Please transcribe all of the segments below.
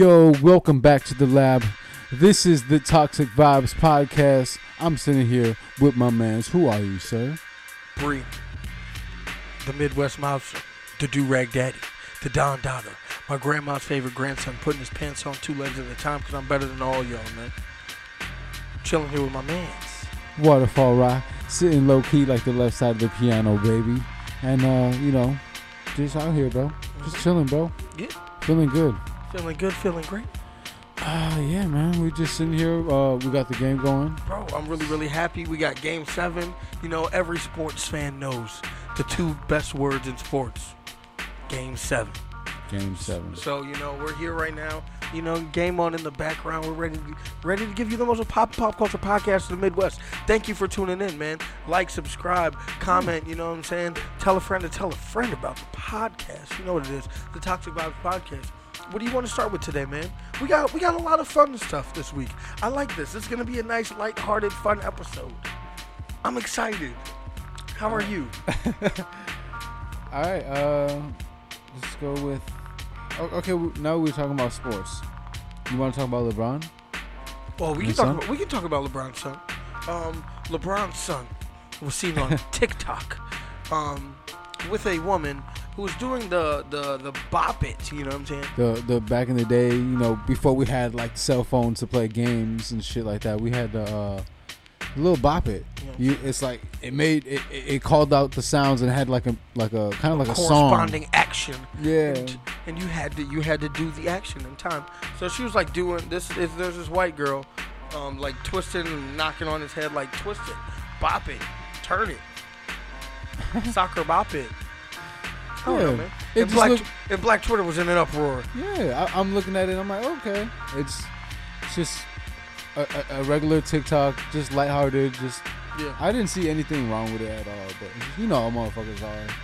Yo, welcome back to the lab. This is the Toxic Vibes Podcast. I'm sitting here with my mans. Who are you, sir? Bree, the Midwest mobster, the do-rag daddy, the Don Donner, my grandma's favorite grandson, putting his pants on two legs at a time because I'm better than all y'all, man. Chilling here with my mans. Waterfall Rock, sitting low-key like the left side of the piano, baby. And, you know, just out here, bro. Just chilling, bro. Yeah. Feeling good. Feeling good, feeling great. Yeah, man. We just sitting here. We got the game going. Bro, I'm really, really happy. We got Game 7. You know, every sports fan knows the two best words in sports. Game 7. Game 7. So, you know, we're here right now. You know, game on in the background. We're ready to give you the most pop culture podcast in the Midwest. Thank you for tuning in, man. Like, subscribe, comment, you know what I'm saying? Tell a friend about the podcast. You know what it is. The Toxic Vibes Podcast. What do you want to start with today, man? We got a lot of fun stuff this week. I like this. It's going to be a nice, lighthearted, fun episode. I'm excited. How are you? All right. Let's go with... Okay, now we're talking about sports. You want to talk about LeBron? Well, we can talk about LeBron's son. LeBron's son was seen on TikTok with a woman who was doing the bop it, you know what I'm saying? The back in the day, you know, before we had like cell phones to play games and shit like that, we had the little bop it. Yeah. It's like it made it called out the sounds and had like a kind of like a song, corresponding action. Yeah, and you had to do the action in time. So she was like doing this. There's this white girl, like twisting and knocking on his head, like twist it, bop it, turn it, soccer bop it. I don't know, man. And Black Twitter was in an uproar. Yeah, I'm looking at it. I'm like, okay, it's just a regular TikTok, just lighthearted. Just yeah. I didn't see anything wrong with it at all. But you know how motherfuckers are.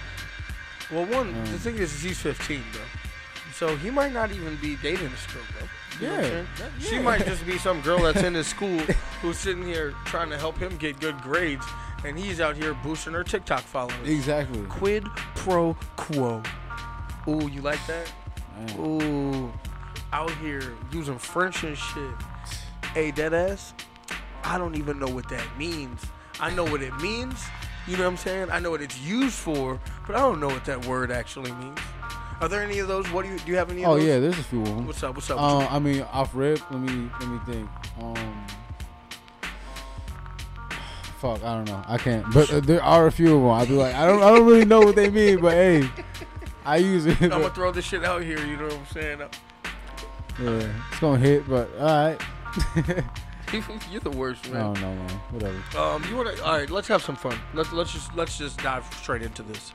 Well, the thing is, he's 15, bro. So he might not even be dating this girl, bro. Yeah. She might just be some girl that's in his school who's sitting here trying to help him get good grades, and he's out here boosting her TikTok followers. Exactly. Quid pro quo. Ooh, you like that? Man. Ooh. Out here using French and shit. Hey, deadass, I don't even know what that means. I know what it means. You know what I'm saying? I know what it's used for, but I don't know what that word actually means. Are there any of those? Do you have any of those? Oh, yeah, there's a few of them. What's up? I mean, off rip, let me think. Fuck, I don't know. I can't. But there are a few of them. I'd be like, I don't really know what they mean, but hey, I use it. I'm going to throw this shit out here, you know what I'm saying? Yeah, it's going to hit, but all right. You're the worst, man. No, man. Whatever. You want to? All right, let's have some fun. Let's just dive straight into this.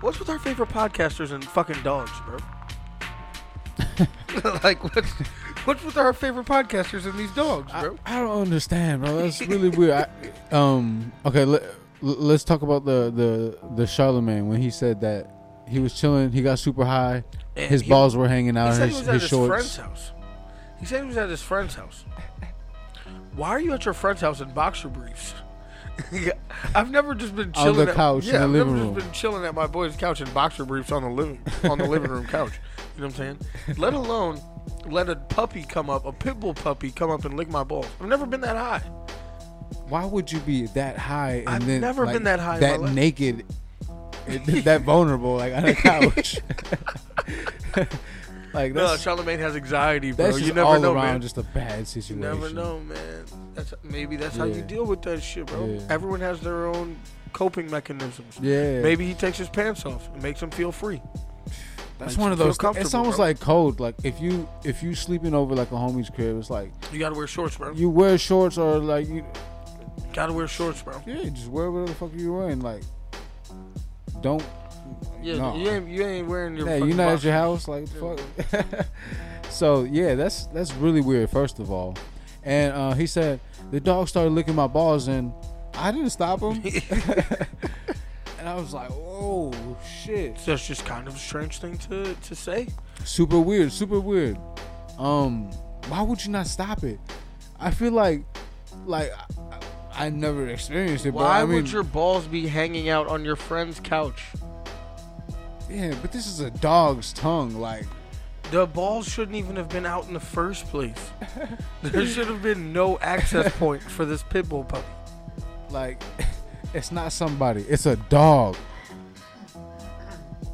What's with our favorite podcasters and fucking dogs, bro? Like, what's with our favorite podcasters and these dogs, bro? I don't understand, bro. That's really weird. Okay. Let's talk about the Charlamagne when he said that he was chilling. He got super high. And his balls were hanging out. He said he was at his friend's house. He said he was at his friend's house. Why are you at your friend's house in boxer briefs? I've never just been chilling on the couch in the living room. I've never just been chilling at my boy's couch in boxer briefs on the living room couch. You know what I'm saying? Let alone let a pit bull puppy come up and lick my balls. I've never been that high. Why would you be that high? And I've then, never like, been that high. That in my life. Naked, that vulnerable, like on a couch. Like no, Charlamagne has anxiety, bro. That's just you never all know, around man. Just a bad situation. You never know, man. That's how you deal with that shit, bro. Yeah. Everyone has their own coping mechanisms. Yeah. Maybe he takes his pants off and makes him feel free. That's one of those. It's almost bro. Like cold. Like if you sleeping over like a homie's crib, it's like you gotta wear shorts, bro. You wear shorts or like you gotta wear shorts, bro. Yeah, just wear whatever the fuck you're wearing. Like don't. Yeah, no. you ain't wearing your. Yeah, you're not boxers. At your house, like fuck. So yeah, that's really weird. First of all, and he said the dog started licking my balls, and I didn't stop him. And I was like, oh shit. So that's just kind of a strange thing to say. Super weird. Why would you not stop it? I feel like. I never experienced it. Why would your balls be hanging out on your friend's couch? Yeah, but this is a dog's tongue. Like, The ball shouldn't even have been out in the first place. There should have been no access point for this pit bull puppy. Like, it's not somebody. It's a dog.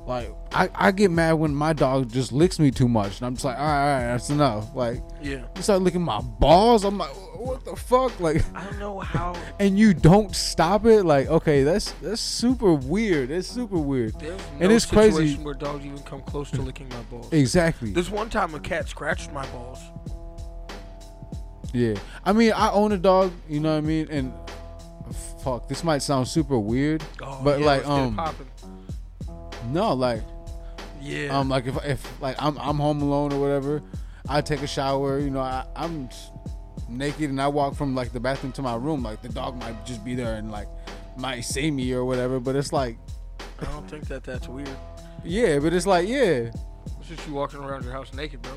Like, I get mad when my dog just licks me too much. And I'm just like, all right, that's enough. Like, yeah. You start licking my balls. I'm like, what the fuck? Like, I don't know how. And you don't stop it? Like, okay, that's super weird. It's super weird. There's no and it's situation crazy where dogs even come close to licking my balls. Exactly. This one time a cat scratched my balls. Yeah. I mean, I own a dog. You know what I mean? And fuck, this might sound super weird. Oh, but yeah, like, no, like, yeah, like if like I'm home alone or whatever, I take a shower, you know, I'm naked and I walk from like the bathroom to my room, like the dog might just be there and like might see me or whatever, but it's like, I don't think that's weird. Yeah, but it's like, yeah, it's just you walking around your house naked, bro.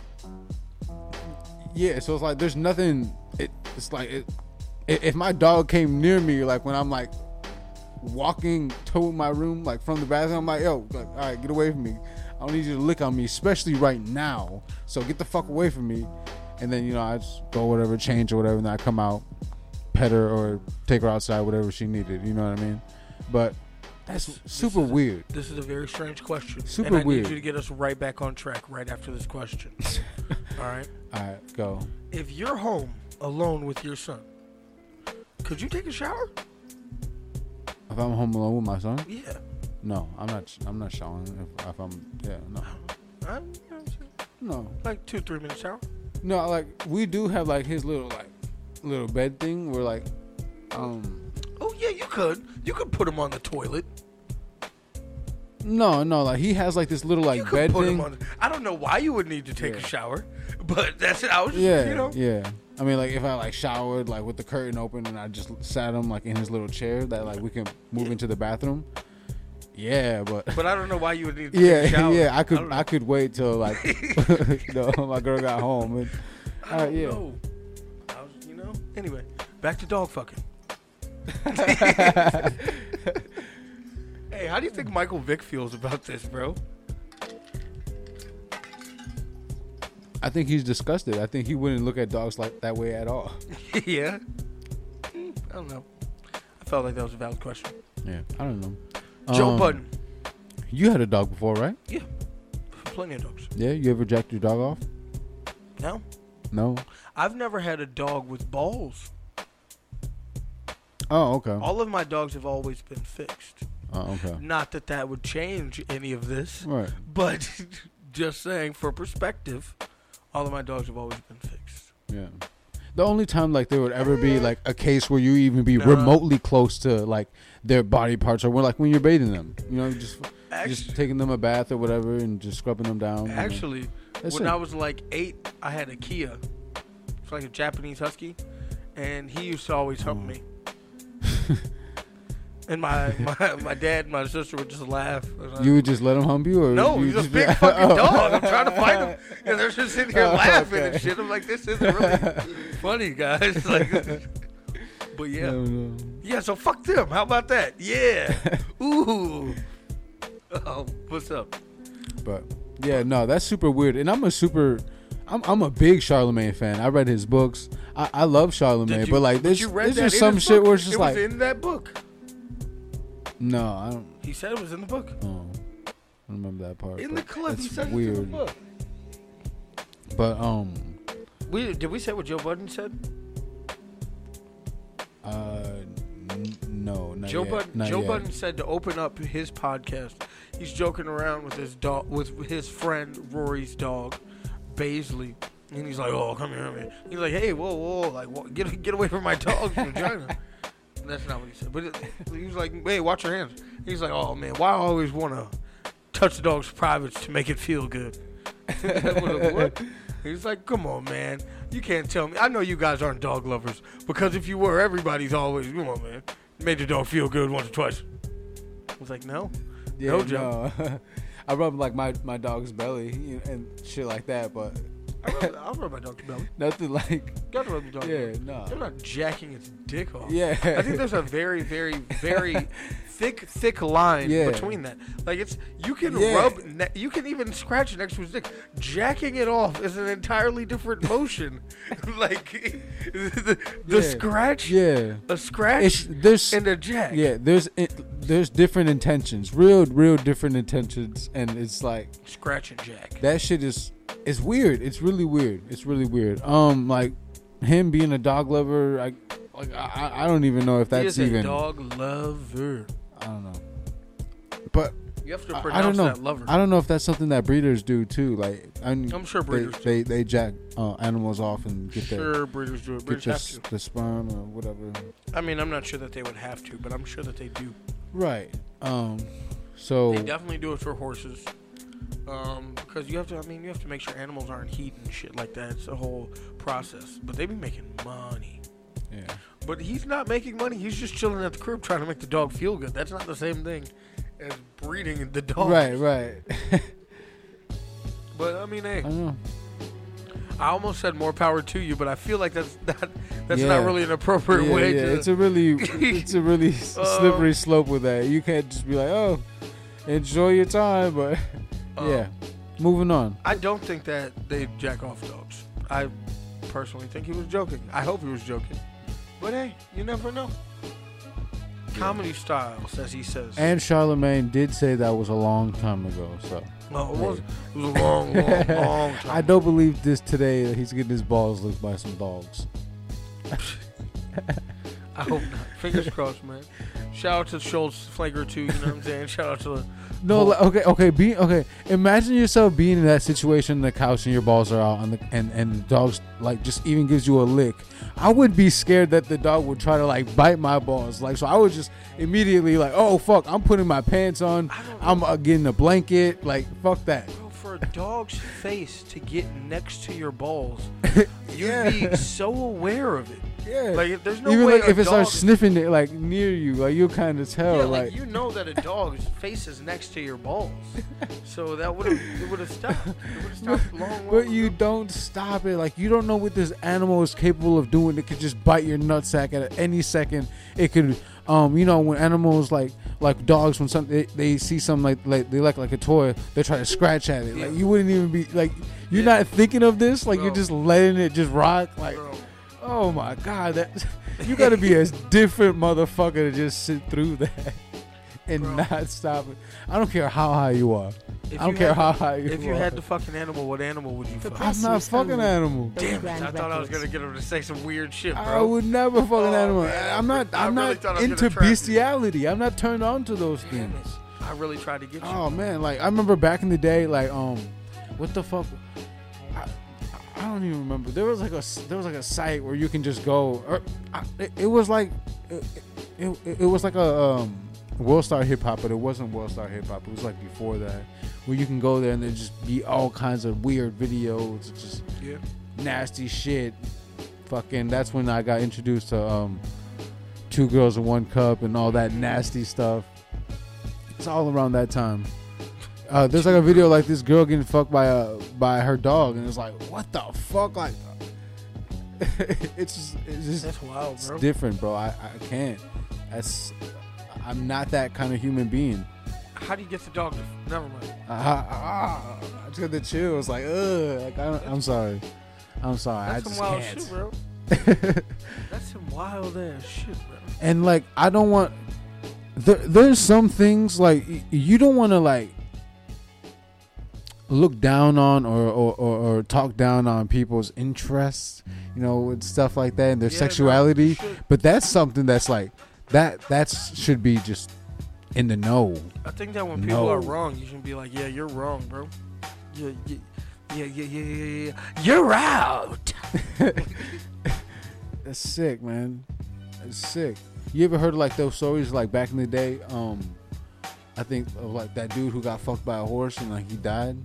Yeah, so it's like there's nothing. It's like if my dog came near me, like when I'm like walking to my room, like from the bathroom, I'm like, yo, like, all right, get away from me. I don't need you to lick on me, especially right now. So get the fuck away from me. And then, you know, I just go whatever, change or whatever, and then I come out, pet her or take her outside, whatever she needed. You know what I mean? But that's super weird. This is a very strange question. Super weird. And I need you to get us right back on track right after this question. All right? All right, go. If you're home alone with your son, could you take a shower? If I'm home alone with my son? Yeah. No, I'm not showering. If I'm, yeah, no. No. Like 2-3 minute shower? No, like we do have like his little bed thing where like, Oh yeah, you could put him on the toilet. No, like he has like this little like you could bed put thing. Him on, I don't know why you would need to take a shower, but that's it. I was just, you know. Yeah. I mean, like, if I, like, showered, like, with the curtain open and I just sat him, like, in his little chair that, like, we can move into the bathroom. Yeah, but... But I don't know why you would need to take a shower. Yeah, I could wait till, like, my girl got home. And, I don't know. I was, you know? Anyway, back to dog fucking. Hey, how do you think Michael Vick feels about this, bro? I think he's disgusted. I think he wouldn't look at dogs like that way at all. Yeah. I don't know. I felt like that was a valid question. Yeah, I don't know. Joe Budden. You had a dog before, right? Yeah. Plenty of dogs. Yeah, you ever jacked your dog off? No. I've never had a dog with balls. Oh, okay. All of my dogs have always been fixed. Oh, okay. Not that would change any of this. Right. But just saying, for perspective, all of my dogs have always been fixed. Yeah. The only time, like, there would ever be, like, a case where you even be remotely close to, like, their body parts or, like, when you're bathing them. You know, just taking them a bath or whatever and just scrubbing them down. Actually, when I was, like, 8, I had a Kia. It's like a Japanese husky. And he used to always hump me. And my dad and my sister would just laugh. You would just let him hump you? Or no, he's a big fucking dog. I'm trying to fight him. And they're just sitting here laughing and shit. I'm like, this isn't really funny, guys. Like, but yeah. No. Yeah, so fuck them. How about that? Yeah. Ooh. Oh, what's up? But, yeah, no, that's super weird. And I'm a big Charlamagne fan. I read his books. I love Charlamagne. But, like, there's just some shit where it's just like. It was in that book. No, I don't. He said it was in the book. Oh, I don't remember that part. In the clip, he said weird. It was in the book. But did we say what Joe Budden said? No, not Joe yet. Joe Budden said to open up his podcast. He's joking around with his dog, with his friend Rory's dog, Baisley, and he's like, "Oh, come here." He's like, "Hey, whoa, like, get away from my dog's vagina." That's not what he said. But he was like, "Hey, watch your hands." He's like, "Oh man, why I always want to touch the dog's privates to make it feel good?" What? He's like, "Come on, man, you can't tell me. I know you guys aren't dog lovers because if you were, everybody's always come on, man. Made your dog feel good once or twice." I was like, "No, yeah, no, Joe." No. I rub like my dog's belly and shit like that, but I rub my donkey belly. Nothing like. Gotta rub the donkey belly. Yeah, no. They're not jacking its dick off. Yeah. I think there's a very, very, very thick line between that. Like, it's. You can rub. You can even scratch next to his dick. Jacking it off is an entirely different motion. Like, the scratch. Yeah. A scratch and a jack. Yeah, there's different intentions. Real different intentions. And it's like. Scratch and jack. That shit is. It's weird. It's really weird. Like him being a dog lover. I don't even know if that's even a dog lover. I don't know. But you have to pronounce that lover. I don't know if that's something that breeders do too. Like I'm sure breeders do. They jack animals off and get their breeders do it. Breeders have to. The sperm or whatever. I mean, I'm not sure that they would have to, but I'm sure that they do. Right. So they definitely do it for horses. Because you have to, you have to make sure animals aren't heat and shit like that. It's a whole process. But they be making money. Yeah. But he's not making money. He's just chilling at the crib trying to make the dog feel good. That's not the same thing as breeding the dog. Right. But, hey. I know. I almost said more power to you, but I feel like that's not really an appropriate way to... Yeah, it's a really slippery slope with that. You can't just be like, oh, enjoy your time, but... yeah, moving on. I don't think that they jack off dogs. I personally think he was joking. I hope he was joking. But hey, you never know. Comedy styles, as he says. And Charlamagne did say that was a long time ago. So no, it was a long time. I don't believe this today that he's getting his balls licked by some dogs. I hope not. Fingers crossed, man. Shout out to Schultz Flaker 2, you know what I'm saying? Shout out to... Okay. Imagine yourself being in that situation on the couch and your balls are out and the dog's like just even gives you a lick. I would be scared that the dog would try to like bite my balls. Like, so I would just immediately like, oh fuck, I'm putting my pants on. I'm getting a blanket. Like, fuck that. Bro, for a dog's face to get next to your balls, you'd be so aware of it. Yeah. Like, if there's no even way like if it starts sniffing it like near you, like you'll kind of tell. Yeah, like you know that a dog's face is next to your balls, so that would have stopped. It would have stopped long. But you don't stop it. Like you don't know what this animal is capable of doing. It could just bite your nutsack at any second. It could, when animals like dogs, when they see something like they like a toy, they try to scratch at it. Yeah. Like you wouldn't even be like you're not thinking of this. Like you're just letting it just rock. Like. Bro. Oh my God! You gotta be a different motherfucker to just sit through that and not stop it. I don't care how high you are. If you had the fucking animal, what animal would you fuck? I'm not fucking animal. Damn it! I thought I was gonna get him to say some weird shit, bro. I would never fuck an animal. Man. I'm not into bestiality. I'm not turned on to those things. I really tried to get you. Oh man! Like I remember back in the day, like what the fuck. I don't even remember. There was like a site where you can just go. It was like a Worldstar Hip Hop, but it wasn't Worldstar Hip Hop. It was like before that, where you can go there and there just be all kinds of weird videos, just nasty shit. Fucking. That's when I got introduced to Two Girls and One Cup and all that nasty stuff. It's all around that time. There's like a video like this girl getting fucked by her dog, and it's like, what the fuck? Like, it's just that's wild, it's bro. Different, bro. I can't. I'm not that kind of human being. How do you get the dog? Never mind. I just got the chills. Like, ugh. Like, I'm sorry. That's some wild shit, bro. That's some wild ass shit, bro. And like, I don't want. There's some things like you don't want to like. Look down on or talk down on people's interests, and stuff like that, and their sexuality. No, but that's something that's like that should be just in the know. I think that when people are wrong, you should be like, yeah, you're wrong, bro. Yeah. You're out. That's sick, man. That's sick. You ever heard of like those stories like back in the day? I think of like that dude who got fucked by a horse and like he died.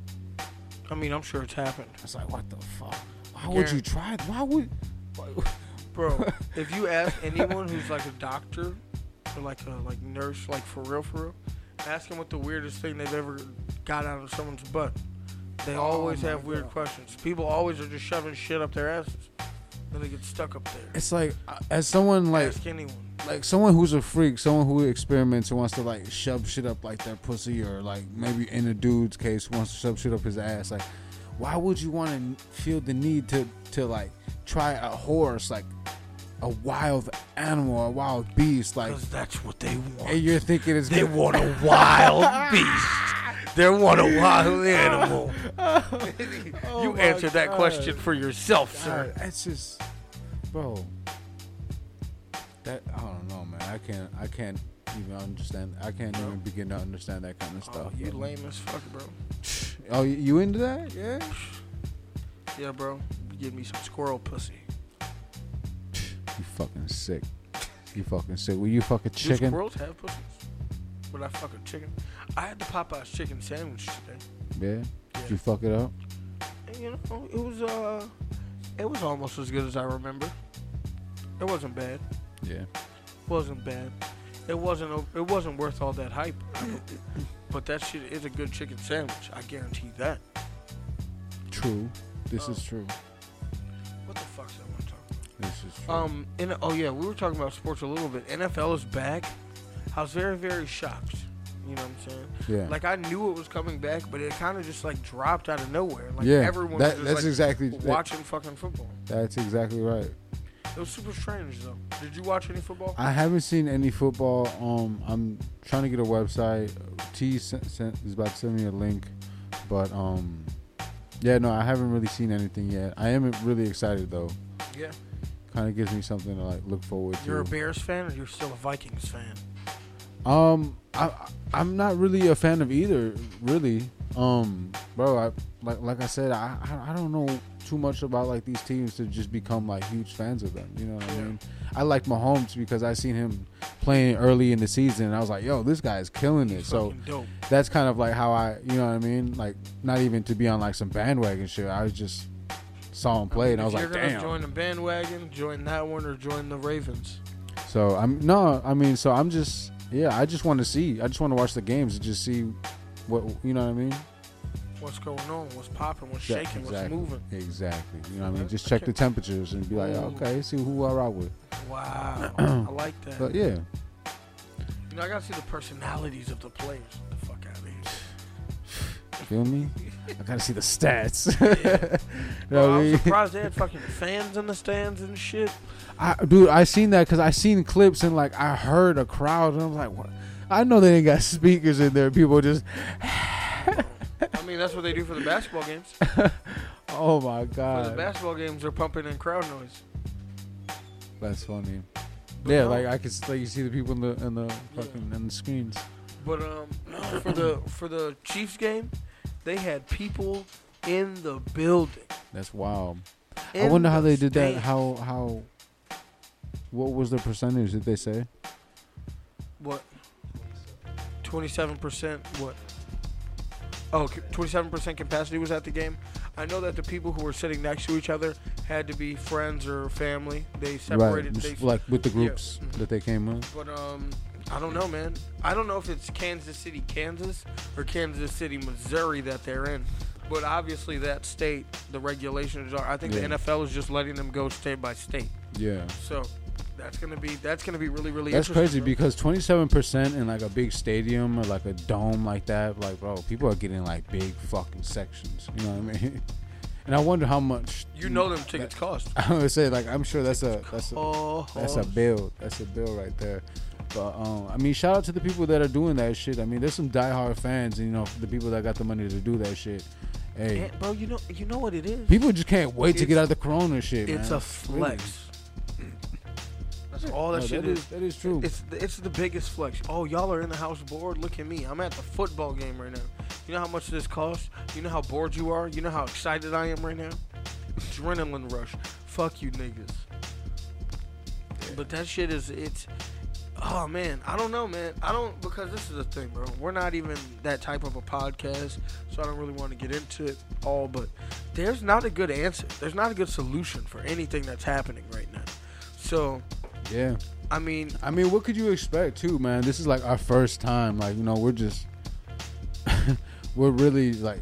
I mean, I'm sure it's happened. It's like, what the fuck? Why would you try? Bro, if you ask anyone who's like a doctor or like a nurse, like for real, ask them what the weirdest thing they've ever got out of someone's butt. They always have weird questions. People always are just shoving shit up their asses. Then they get stuck up there. It's like, as someone like... Ask anyone. Like, someone who's a freak, someone who experiments and wants to, like, shove shit up, like, their pussy, or, like, maybe in a dude's case, wants to shove shit up his ass. Like, why would you want to feel the need to like, try a horse, like, a wild animal, a wild beast? Like, because that's what they want. And you're thinking it's... They want a wild beast. They want a wild animal. You answered that question for yourself, sir. That's just... Bro... That, I don't know, man. I can't even understand. I can't even begin to understand that kind of stuff. You lame as fuck, bro. Oh, you into that? Yeah. Yeah, bro. Give me some squirrel pussy. You fucking sick. You fucking sick. Will you fuck a chicken? Do squirrels have pussies? Would I fuck a chicken? I had the Popeye's chicken sandwich today. Yeah. Did you fuck it up? And, you know, it was almost as good as I remember. It wasn't bad. Yeah, wasn't bad. It wasn't worth all that hype. But that shit is a good chicken sandwich. I guarantee that. True. This is true. What the fuck's I want to talk about? This is true. And oh yeah, we were talking about sports a little bit. NFL is back. I was very, very shocked. You know what I'm saying? Yeah. Like, I knew it was coming back, but it kind of just, like, dropped out of nowhere. Like, yeah, everyone was just, watching fucking football. That's exactly right. It was super strange, though. Did you watch any football? I haven't seen any football. I'm trying to get a website. T is about to send me a link. But, yeah, no, I haven't really seen anything yet. I am really excited, though. Yeah. Kind of gives me something to, like, look forward to. You're a Bears fan, or you're still a Vikings fan? I'm not really a fan of either, really. Bro, I said, I don't know too much about, like, these teams to just become, like, huge fans of them. You know what I mean? I like Mahomes because I seen him playing early in the season, and I was like, yo, this guy is killing it. So dope. That's kind of like how I, you know what I mean? Like, not even to be on, like, some bandwagon shit. I just saw him play, and I was like, damn. If you're going to join the bandwagon, join that one or join the Ravens. So, I'm just, yeah, I just want to watch the games and just see what, you know what I mean? What's going on? What's popping? What's shaking? Exactly. What's moving? Exactly. You know what I mean? Just check the temperatures and be like, okay, see who I rock with. Wow. I like that. But yeah. You know, I gotta see the personalities of the players. Get the fuck out of here. Feel me? I gotta see the stats. Yeah. I'm surprised they had fucking fans in the stands and shit. I seen that because I seen clips and, like, I heard a crowd and I was like, what? I know they ain't got speakers in there. People just. I mean, that's what they do for the basketball games. Oh, my God. For the basketball games, they're pumping in crowd noise. That's funny. But yeah, like, I could, like, you see the people in the fucking in the screens. But for the Chiefs game, they had people in the building. That's wild. I wonder how they did that. How? What was the percentage? Did they say? What? 27%. What? Oh, 27% capacity was at the game. I know that the people who were sitting next to each other had to be friends or family. They separated. Right. They, like, with the groups that they came with. But I don't know, man. I don't know if it's Kansas City, Kansas, or Kansas City, Missouri that they're in. But obviously that state, the regulations are. I think the NFL is just letting them go state by state. Yeah. So that's gonna be really, really interesting. That's crazy, bro. Because 27% in, like, a big stadium or, like, a dome like that, like, bro, people are getting, like, big fucking sections. You know what I mean? And I wonder how much. You know them tickets cost. I would say, like, I'm sure that's a bill. That's a bill right there. But I mean, shout out to the people that are doing that shit. I mean, there's some diehard fans, and, you know, the people that got the money to do that shit. Hey, and, bro, you know what it is. People just can't wait to get out of the corona shit. It's man. A flex. That's all that shit is. That is true. It's the biggest flex. Oh, y'all are in the house bored. Look at me. I'm at the football game right now. You know how much this costs. You know how bored you are. You know how excited I am right now. Adrenaline rush. Fuck you niggas. Yeah. But that shit is it's. Oh, man. I don't know, man. Because this is the thing, bro. We're not even that type of a podcast, so I don't really want to get into it all, but there's not a good answer. There's not a good solution for anything that's happening right now. So, yeah. I mean, what could you expect, too, man? This is, like, our first time. Like, you know, we're really, like,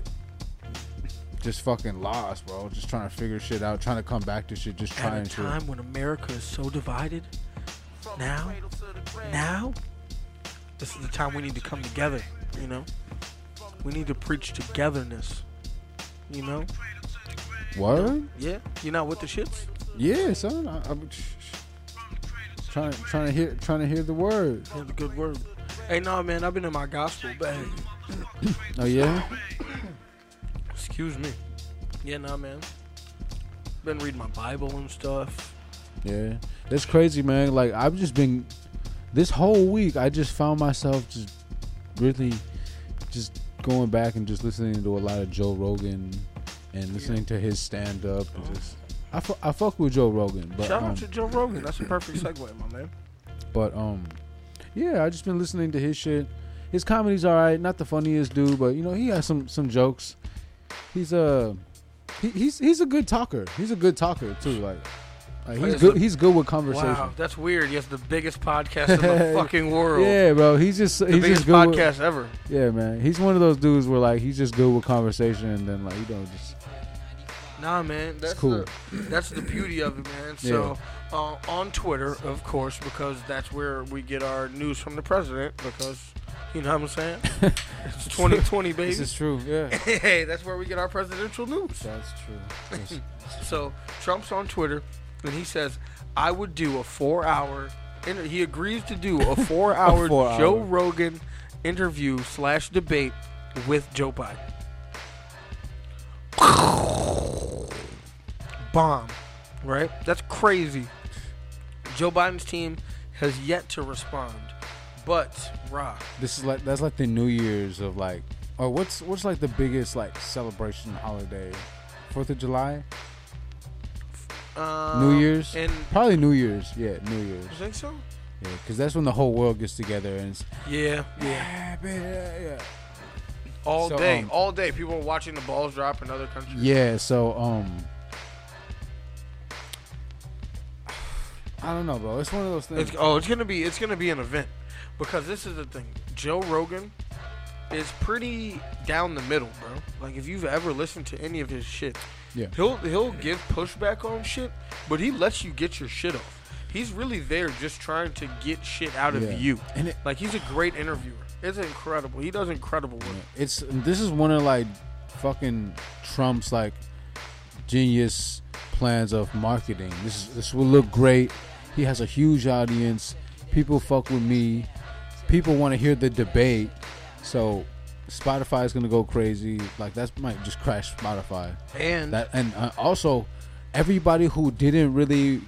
just fucking lost, bro. Just trying to figure shit out, trying to come back to shit, just trying to. At a time when America is so divided, now, this is the time we need to come together, you know? We need to preach togetherness, you know? What? Yeah, you're not with the shits? Yeah, son. I'm trying to hear the word. Hear the good word. Hey, no, man, I've been in my gospel bag. Oh, yeah? Excuse me. Yeah, nah, man. Been reading my Bible and stuff. Yeah. That's crazy, man. Like, I've just been... This whole week, I just found myself just really just going back and just listening to a lot of Joe Rogan and listening to his stand-up. And just, I fuck with Joe Rogan. But, shout out to Joe Rogan. That's a perfect segue, my man. But, yeah, I just been listening to his shit. His comedy's all right. Not the funniest dude, but, you know, he has some jokes. He's a good talker. He's a good talker, too, like he's good with conversation. Wow, that's weird. He has the biggest podcast in the fucking world. Yeah, bro. He's just good podcast with, ever. Yeah, man. He's one of those dudes where like he's just good with conversation and then like you know just. Nah, man. That's cool. That's the beauty of it, man. So yeah. On Twitter, of course, because that's where we get our news from the president. Because you know what I'm saying? It's 2020, baby. This is true. Yeah. Hey, that's where we get our presidential news. That's true. So Trump's on Twitter. And he says, I would do a 4-hour... He agrees to do a 4-hour Joe Rogan interview / debate with Joe Biden. Bomb. Right? That's crazy. Joe Biden's team has yet to respond. But, this is like... That's like the New Year's of like... Or what's like the biggest like celebration holiday? 4th of July? New Year's? Probably New Year's. Yeah, New Year's. You think so? Yeah, because that's when the whole world gets together and it's yeah. All day people are watching the balls drop in other countries. Yeah, so I don't know, bro. It's one of those things. It's gonna be an event. Because this is the thing. Joe Rogan is pretty down the middle, bro. Like if you've ever listened to any of his shit, yeah, he'll give pushback on shit, but he lets you get your shit off. He's really there just trying to get shit out of you. And like he's a great interviewer. It's incredible. He does incredible work. Yeah. This is one of like fucking Trump's like genius plans of marketing. This will look great. He has a huge audience. People fuck with me. People want to hear the debate. So Spotify is gonna go crazy. Like that might just crash Spotify. And also, everybody who didn't really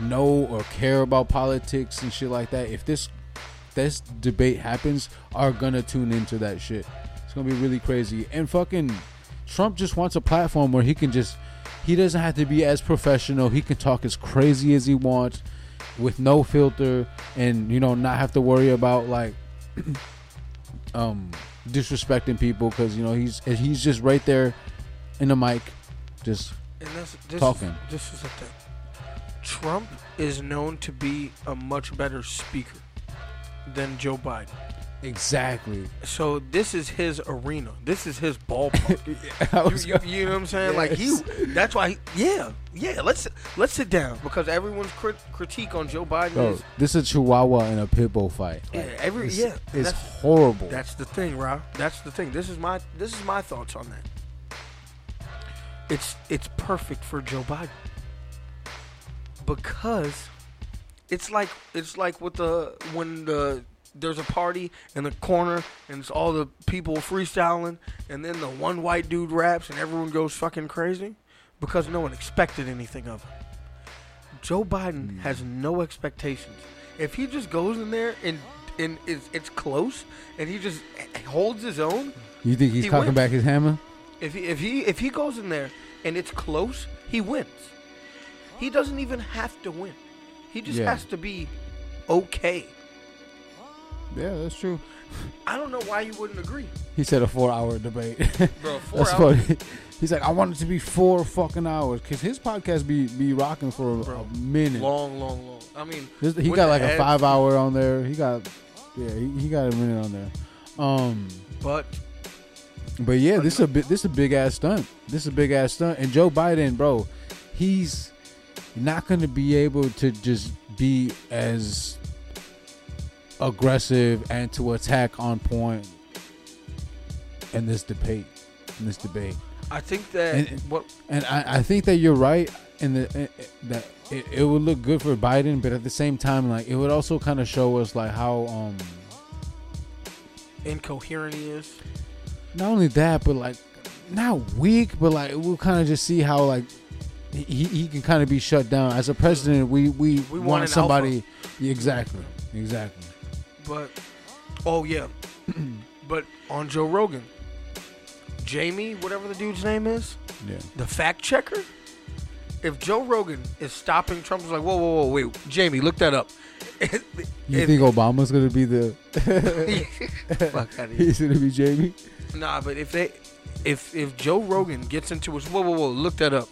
know or care about politics and shit like that, if this debate happens, are gonna tune into that shit. It's gonna be really crazy. And fucking Trump just wants a platform where he doesn't have to be as professional. He can talk as crazy as he wants, with no filter, and you know not have to worry about like. Disrespecting people because you know he's just right there in the mic, just talking. This is the thing. Trump is known to be a much better speaker than Joe Biden. Exactly. So this is his arena. This is his ballpark. You know what I'm saying? Yes. Like that's why. Yeah. Let's sit down because everyone's critique on Joe Biden is this is a Chihuahua and a Pitbull fight. Like, it's horrible. That's the thing, Rob. That's the thing. This is my thoughts on that. It's perfect for Joe Biden because it's like with when there's a party in the corner and it's all the people freestyling and then the one white dude raps and everyone goes fucking crazy because no one expected anything of him. Joe Biden has no expectations. If he just goes in there and it's close and he just holds his own, you think he's cocking back his hammer? If he goes in there and it's close, he wins. He doesn't even have to win. He just has to be okay. Yeah, that's true. I don't know why you wouldn't agree. He said a 4-hour debate. Bro, 4 hours. He's like, I want it to be 4 fucking hours. Because his podcast be rocking for a minute. Long. I mean, he got like a 5-hour on there. He got a minute on there. But But yeah, this is a big ass stunt. And Joe Biden, bro, he's not going to be able to just be as aggressive and to attack on point in this debate. I think that I think that you're right in that it would look good for Biden, but at the same time, like, it would also kind of show us like how incoherent he is. Not only that, but like not weak, but like we'll kind of just see how like he can kind of be shut down as a president. We want somebody, yeah, exactly. But oh yeah, but on Joe Rogan, Jamie, whatever the dude's name is, yeah, the fact checker. If Joe Rogan is stopping Trump, is like, whoa, wait, Jamie, look that up. You think Obama's gonna be the? Fuck out of here. He's gonna be Jamie. Nah, but if Joe Rogan gets into his, whoa, look that up,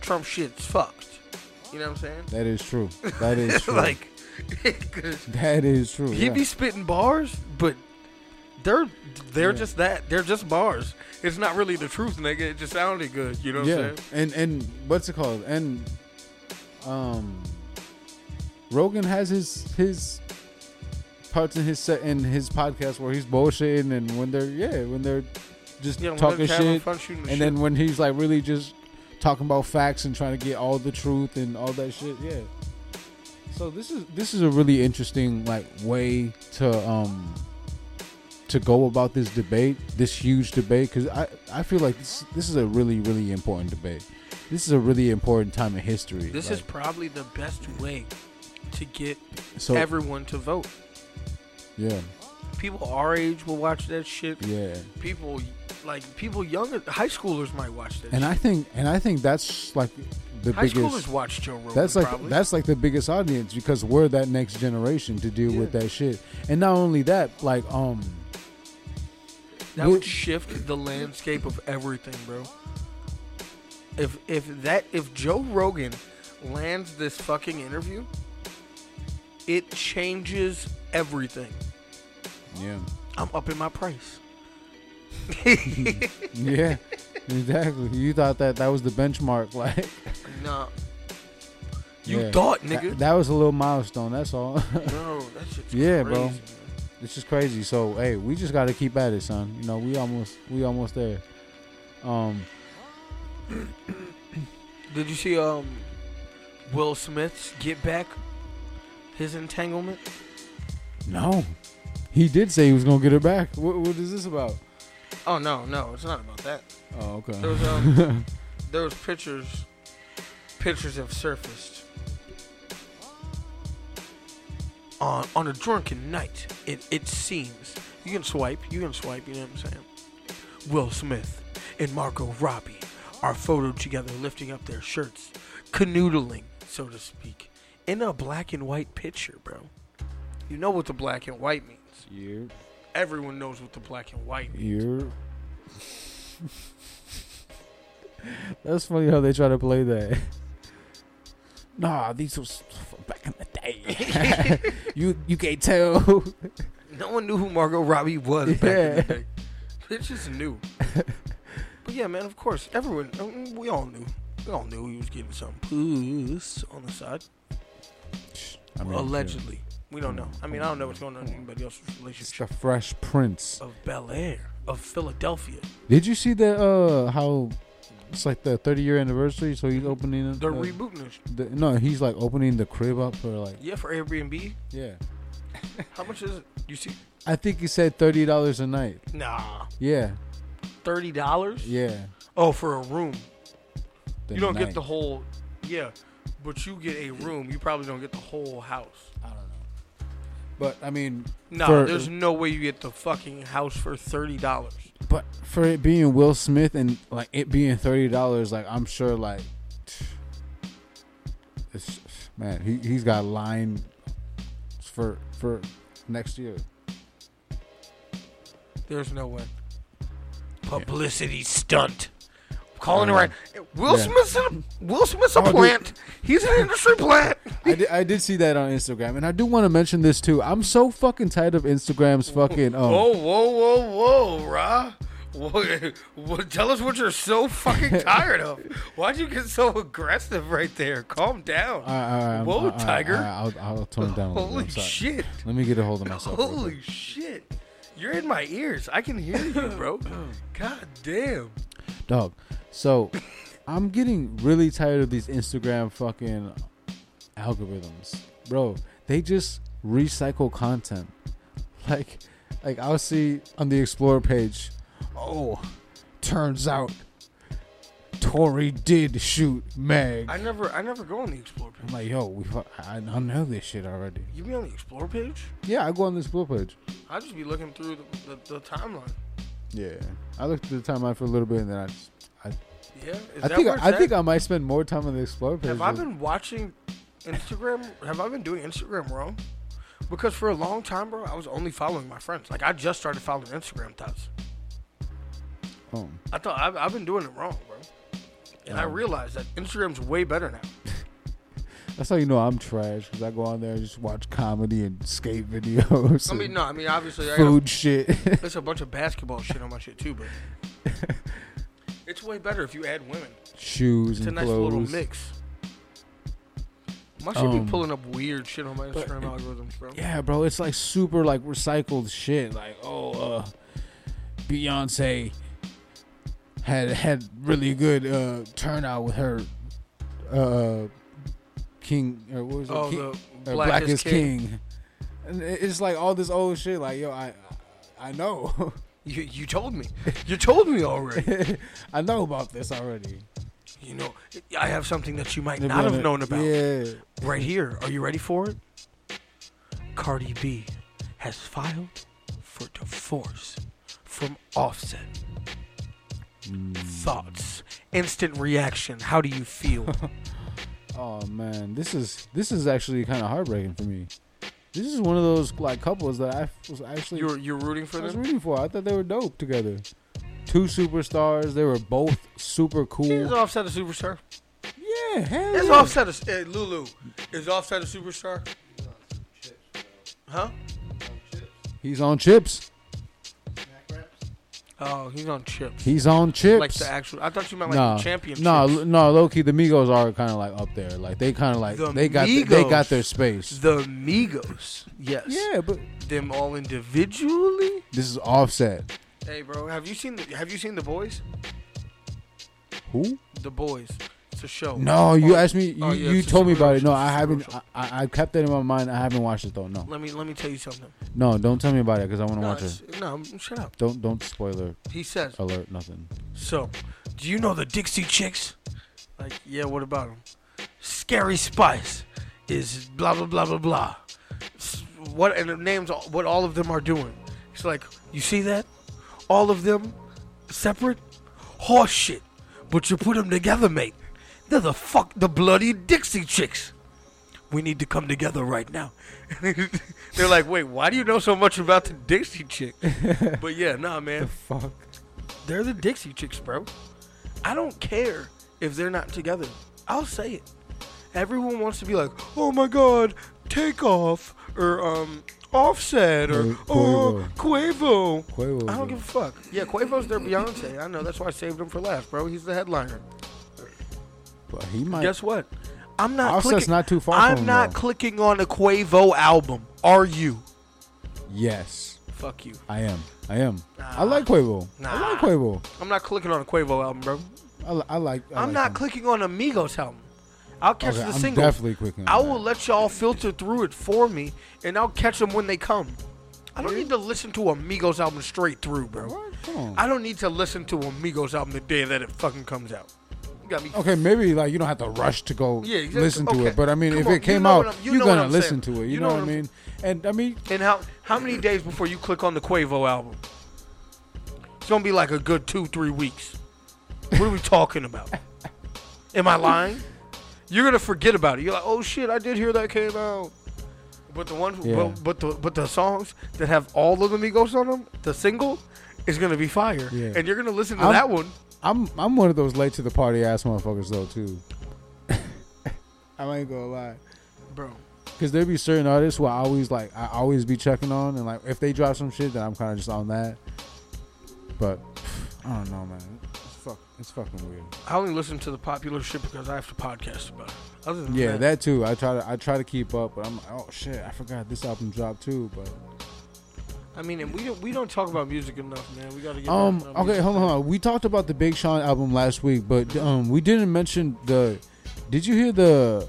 Trump shit's fucked. You know what I'm saying? That is true. Like, that is true. He be spitting bars, but they're just that. They're just bars. It's not really the truth, nigga. It just sounded good. You know what I'm saying? And what's it called? And Rogan has his parts in his set in his podcast where he's bullshitting, and when they're just talking shit, and then when he's like really just talking about facts and trying to get all the truth and all that shit. Yeah. So this is a really interesting like way to go about this debate, this huge debate, because I feel like this is a really, really important debate. This is a really important time in history. This is probably the best way to get everyone to vote. Yeah. People our age will watch that shit. Yeah. People younger, high schoolers might watch this. And I think that's like the biggest. High schoolers watch Joe Rogan. That's like the biggest audience because we're that next generation to deal with that shit. And not only that, like that would shift the landscape of everything, bro. If Joe Rogan lands this fucking interview, it changes everything. Yeah. I'm upping my price. Yeah, exactly. You thought that was the benchmark, like. Nah. You thought, nigga. That was a little milestone. That's all. Bro, that shit's crazy, bro. It's just crazy. So, hey, we just gotta keep at it, son. You know, we almost there. Did you see Will Smith's Get Back? His entanglement? No. He did say he was gonna get her back. What is this about? Oh, no, it's not about that. Oh, okay. There was pictures have surfaced. On a drunken night, it seems. You can swipe, you know what I'm saying? Will Smith and Margot Robbie are photoed together lifting up their shirts, canoodling, so to speak, in a black and white picture, bro. You know what the black and white means. Yeah. Everyone knows what the black and white means. That's funny how they try to play that. Nah, these was back in the day. you can't tell. No one knew who Margot Robbie was back in the day. It's just new. But yeah, man, of course, everyone, we all knew he was getting some booze on the side. I mean, allegedly. Yeah. We don't know. I mean, I don't know what's going on in anybody else's relationship. It's the Fresh Prince of Bel-Air, of Philadelphia. Did you see that, how it's like the 30-year anniversary, so he's opening... They're rebooting it. No, he's like opening the crib up for like... Yeah, for Airbnb? Yeah. How much is it? You see? I think he said $30 a night. Nah. Yeah. $30? Yeah. Oh, for a room. You don't get the whole... Yeah, but you get a room. You probably don't get the whole house. I don't know. But I mean, there's no way you get the fucking house for $30. But for it being Will Smith and like it being $30, like I'm sure, like, it's, man, he's got a line for next year. There's no way. Publicity stunt. calling around. Will Smith's a plant. He's an industry plant. I did see that on Instagram, and I do want to mention this too. I'm so fucking tired of Instagram's fucking. Whoa, rah. Tell us what you're so fucking tired of. Why'd you get so aggressive right there? Calm down. Whoa, tiger. I'll tone down. Holy shit. Let me get a hold of myself. Holy shit. You're in my ears. I can hear you, bro. God damn. Dog. So, I'm getting really tired of these Instagram fucking algorithms. Bro, they just recycle content. Like I'll see on the Explore page, oh, turns out Tory did shoot Meg. I never go on the Explore page. I'm like, yo, I know this shit already. You be on the Explore page? Yeah, I go on the Explore page. I just be looking through the timeline. Yeah, I looked through the timeline for a little bit, and then I think I might spend more time on the Explore page. Have I been watching Instagram? Have I been doing Instagram wrong? Because for a long time, bro, I was only following my friends. Like, I just started following Instagram thoughts. Oh. I thought I've been doing it wrong, bro. And I realized that Instagram's way better now. That's how you know I'm trash, because I go on there and just watch comedy and skate videos. I mean, obviously, shit. There's a bunch of basketball shit on my shit too, but it's way better if you add women, shoes, and clothes. It's a nice little mix. I should be pulling up weird shit on my Instagram algorithms, bro. Yeah, bro, it's like super like recycled shit. Like, Beyonce had really good turnout with her King. Or what was it? Black is King. And it's like all this old shit. Like, yo, I know. You told me. You told me already. I know about this already. You know, I have something that you might not have known about. Yeah. Right here. Are you ready for it? Cardi B has filed for divorce from Offset. Thoughts. Instant reaction. How do you feel? Oh, man. This is actually kind of heartbreaking for me. This is one of those like couples that I was actually... You're rooting for them? I was rooting for. I thought they were dope together. Two superstars. They were both super cool. Is Offset a superstar? Yeah, hell yeah. Is Offset a superstar? Huh? He's on chips. Oh, he's on chips. He's on chips. Like the actual... I thought you meant like the champion chips. No, low-key, the Migos are kind of like up there. Like, they kind of like... They got their space. The Migos. Yes. Yeah, but... Them all individually? This is Offset. Hey, bro, have you seen The Boys? Who? The Boys. It's a show. No, you asked me. You told me about it. No, I haven't. I kept that in my mind. I haven't watched it though. No. Let me tell you something. No, don't tell me about it because I want to watch it. No, shut up. Don't spoiler. He says. Alert, nothing. So, do you know the Dixie Chicks? Like, yeah. What about them? Scary Spice is blah blah blah blah blah. What and it names what all of them are doing. It's like, you see that. All of them separate? Horse shit. But you put them together, mate. They're the bloody Dixie Chicks. We need to come together right now. They're like, wait, why do you know so much about the Dixie Chick? But yeah, nah, man. The fuck? They're the Dixie Chicks, bro. I don't care if they're not together. I'll say it. Everyone wants to be like, oh my god, take off. Or, Offset or Quavo. Quavo. I don't give a fuck. Yeah, Quavo's their Beyonce. I know. That's why I saved him for last, bro. He's the headliner. But he might. Guess what? I'm not. Offset's clicking. Not too far. I'm from not him, clicking on a Quavo album. Are you? Yes. Fuck you. I am. Nah. I like Quavo. I'm not clicking on a Quavo album, bro. I'm not clicking on a Migos album. I'll catch the single. Definitely quick. I will let y'all filter through it for me, and I'll catch them when they come. I don't need to listen to a Migos album straight through, bro. What? Come on. I don't need to listen to a Migos album the day that it fucking comes out. You got me. Okay, maybe like you don't have to rush to go listen to it, but I mean, come if on, it came out, you're gonna listen to it. You know what I mean? And I mean, and how many days before you click on the Quavo album? It's gonna be like a good 2-3 weeks. What are we talking about? Am I lying? You're gonna forget about it. You're like, oh shit, I did hear that came out. But the ones, but the songs that have all of the Migos on them, the single, is gonna be fire, and you're gonna listen to that one. I'm one of those late to the party ass motherfuckers though too. I ain't gonna lie, bro. Cause there be certain artists who I always be checking on, and like if they drop some shit, then I'm kind of just on that. But I don't know, man. It's fucking weird. I only listen to the popular shit because I have to podcast about it. Other than that too. I try to keep up, but I'm like, oh shit, I forgot this album dropped too. But I mean, and we don't talk about music enough, man. We gotta get okay, hold on. We talked about the Big Sean album last week, but we didn't mention the. Did you hear the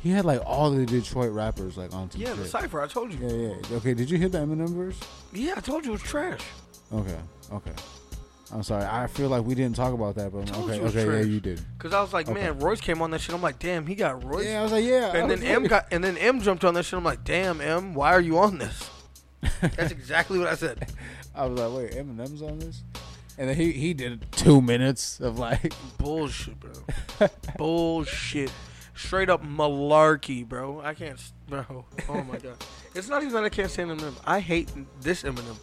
he had like all the Detroit rappers like on. Yeah, the Cypher. I told you. Yeah. Okay, did you hear the Eminem verse? Yeah, I told you it was trash. Okay. I'm sorry. I feel like we didn't talk about that, but okay, yeah, you did. Because I was like, man, Royce came on that shit. I'm like, damn, he got Royce. Yeah, I was like, yeah. And then M jumped on that shit. I'm like, damn, M, why are you on this? That's exactly what I said. I was like, wait, Eminem's on this? And then he did 2 minutes of like bullshit, bro. Bullshit. Straight up malarkey, bro. I can't, bro. Oh my god. It's not even that I can't stand Eminem. I hate this Eminem.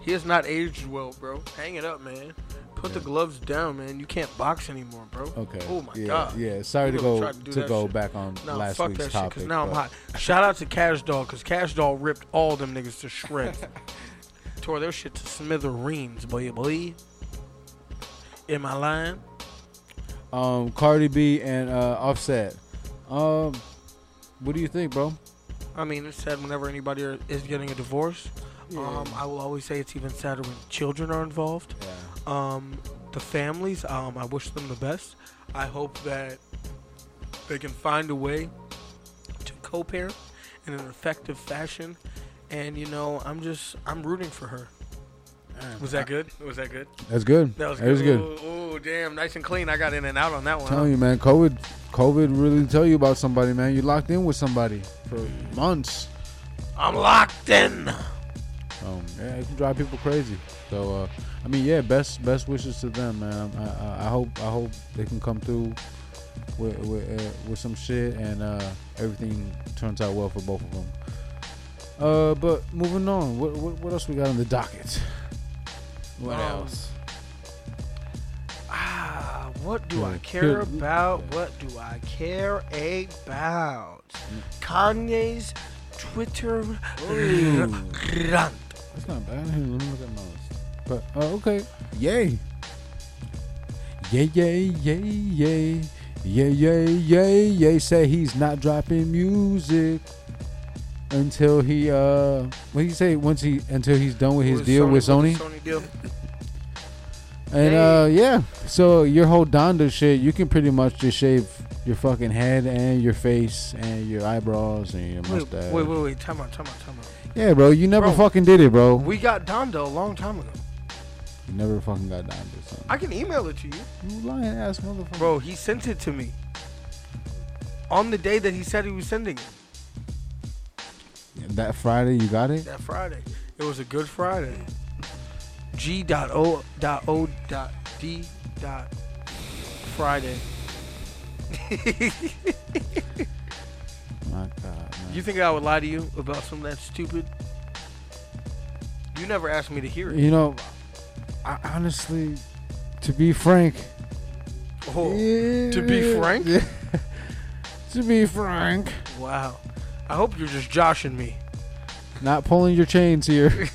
He has not aged well, bro. Hang it up, man. Put the gloves down, man. You can't box anymore, bro. Okay. Oh my god. Yeah. Sorry to go back on last fuck week's that topic. Shit, cause now I'm hot. Shout out to Cash Doll, because Cash Doll ripped all them niggas to shreds. Tore their shit to smithereens, boy. Am I lying? Cardi B and Offset. What do you think, bro? I mean, it's sad whenever anybody is getting a divorce. Yeah. I will always say it's even sadder when children are involved. Yeah. The families, I wish them the best. I hope that they can find a way to co-parent in an effective fashion. And, you know, I'm rooting for her. Was that good? That's good. That was good. Oh, damn. Nice and clean. I got in and out on that one. I'm telling you, man. COVID really tell you about somebody, man. You locked in with somebody for months. I'm locked in. Yeah, it can drive people crazy. So, I mean, yeah, best wishes to them, man. I hope they can come through with some shit, and everything turns out well for both of them. But moving on, what else we got on the docket? What else? What do I care about? What do I care about? Kanye's Twitter rant. That's not bad. Let me look at my list. But okay, yay! Yay! Yay! Yay! Yay! Yay! Yay! Yay! Yay! Say he's not dropping music until he what do you say? Until he's done with his deal with Sony. Sony deal. And so your whole Donda shit, you can pretty much just shave your fucking head and your face and your eyebrows and your mustache. Wait! Time out! Yeah, bro, you never fucking did it, bro. We got Donda a long time ago. You never fucking got Donda, son. I can email it to you. You lying ass motherfucker. Bro, he sent it to me on the day that he said he was sending it. And that Friday, you got it? That Friday. It was a good Friday. G.O.O.D. Friday. My God. You think I would lie to you about some of that stupid? You never asked me to hear it. You know, I honestly, to be frank. Wow. I hope you're just joshing me. Not pulling your chains here.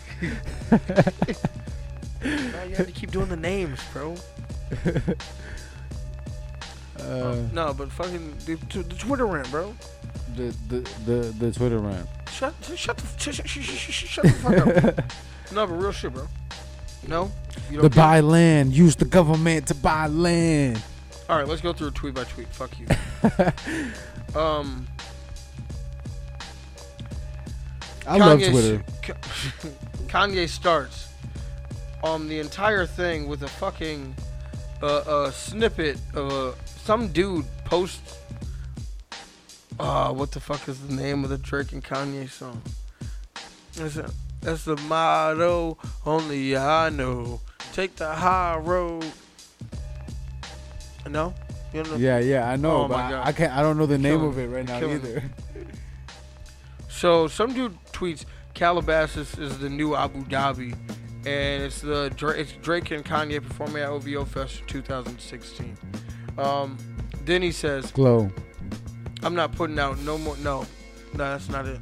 Now you have to keep doing the names, bro. No, but fucking the Twitter rant, bro. The Twitter rant. Shut the fuck up. No, but real shit, bro. No, you don't. The buy land. Use the government to buy land. All right, let's go through tweet by tweet. Fuck you. I love Twitter. Kanye starts on the entire thing with a fucking snippet of some dude posts. What the fuck is the name of the Drake and Kanye song? That's the motto only I know. Take the high road. No? You know? Yeah, I know, but I can't. I don't know the name of it right now either. So some dude tweets, Calabasas is the new Abu Dhabi, and it's Drake and Kanye performing at OVO Fest 2016. Then he says, "Glow, I'm not putting out no more. No, that's not it.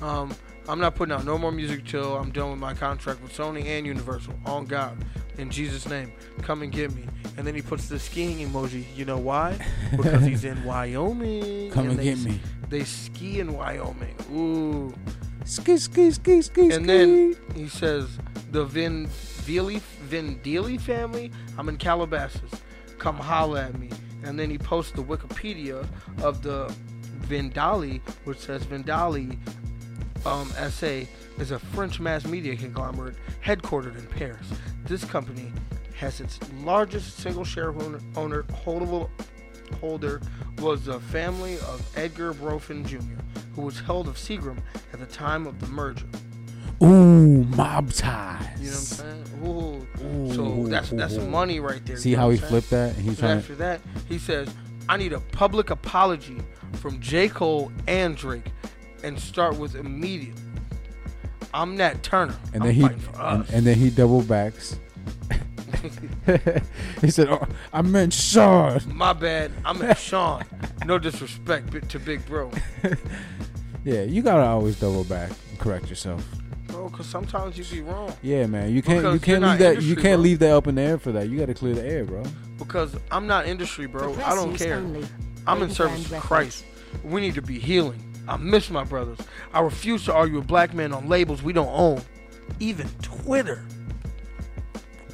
I'm not putting out no more music till I'm done with my contract with Sony and Universal. On God, in Jesus' name, come and get me." And then he puts the skiing emoji. You know why? Because he's in Wyoming. Come and get me. They ski in Wyoming. Ooh. Ski. And then he says, the Vin Dealey family, I'm in Calabasas. Come holla at me. And then he posts the Wikipedia of the Vindali, which says Vindali SA is a French mass media conglomerate headquartered in Paris. This company has its largest single shareholder holder was the family of Edgar Brofin Jr., who was held of Seagram at the time of the merger. Ooh, mob ties. You know what I'm saying? Ooh. So that's money right there. See how he flipped that? And after that, he says, I need a public apology from J. Cole and Drake, and start with immediate. I'm Nat Turner. And then he double backs. He said, oh, I meant Sean. My bad. I meant Sean. No disrespect to Big Bro. Yeah, you gotta always double back and correct yourself, bro, because sometimes you be wrong. Yeah, man. You can't leave that up in the air for that. You gotta clear the air, bro. Because I'm not industry, bro. I don't care. I'm in service of Christ. We need to be healing. I miss my brothers. I refuse to argue with black men on labels we don't own. Even Twitter.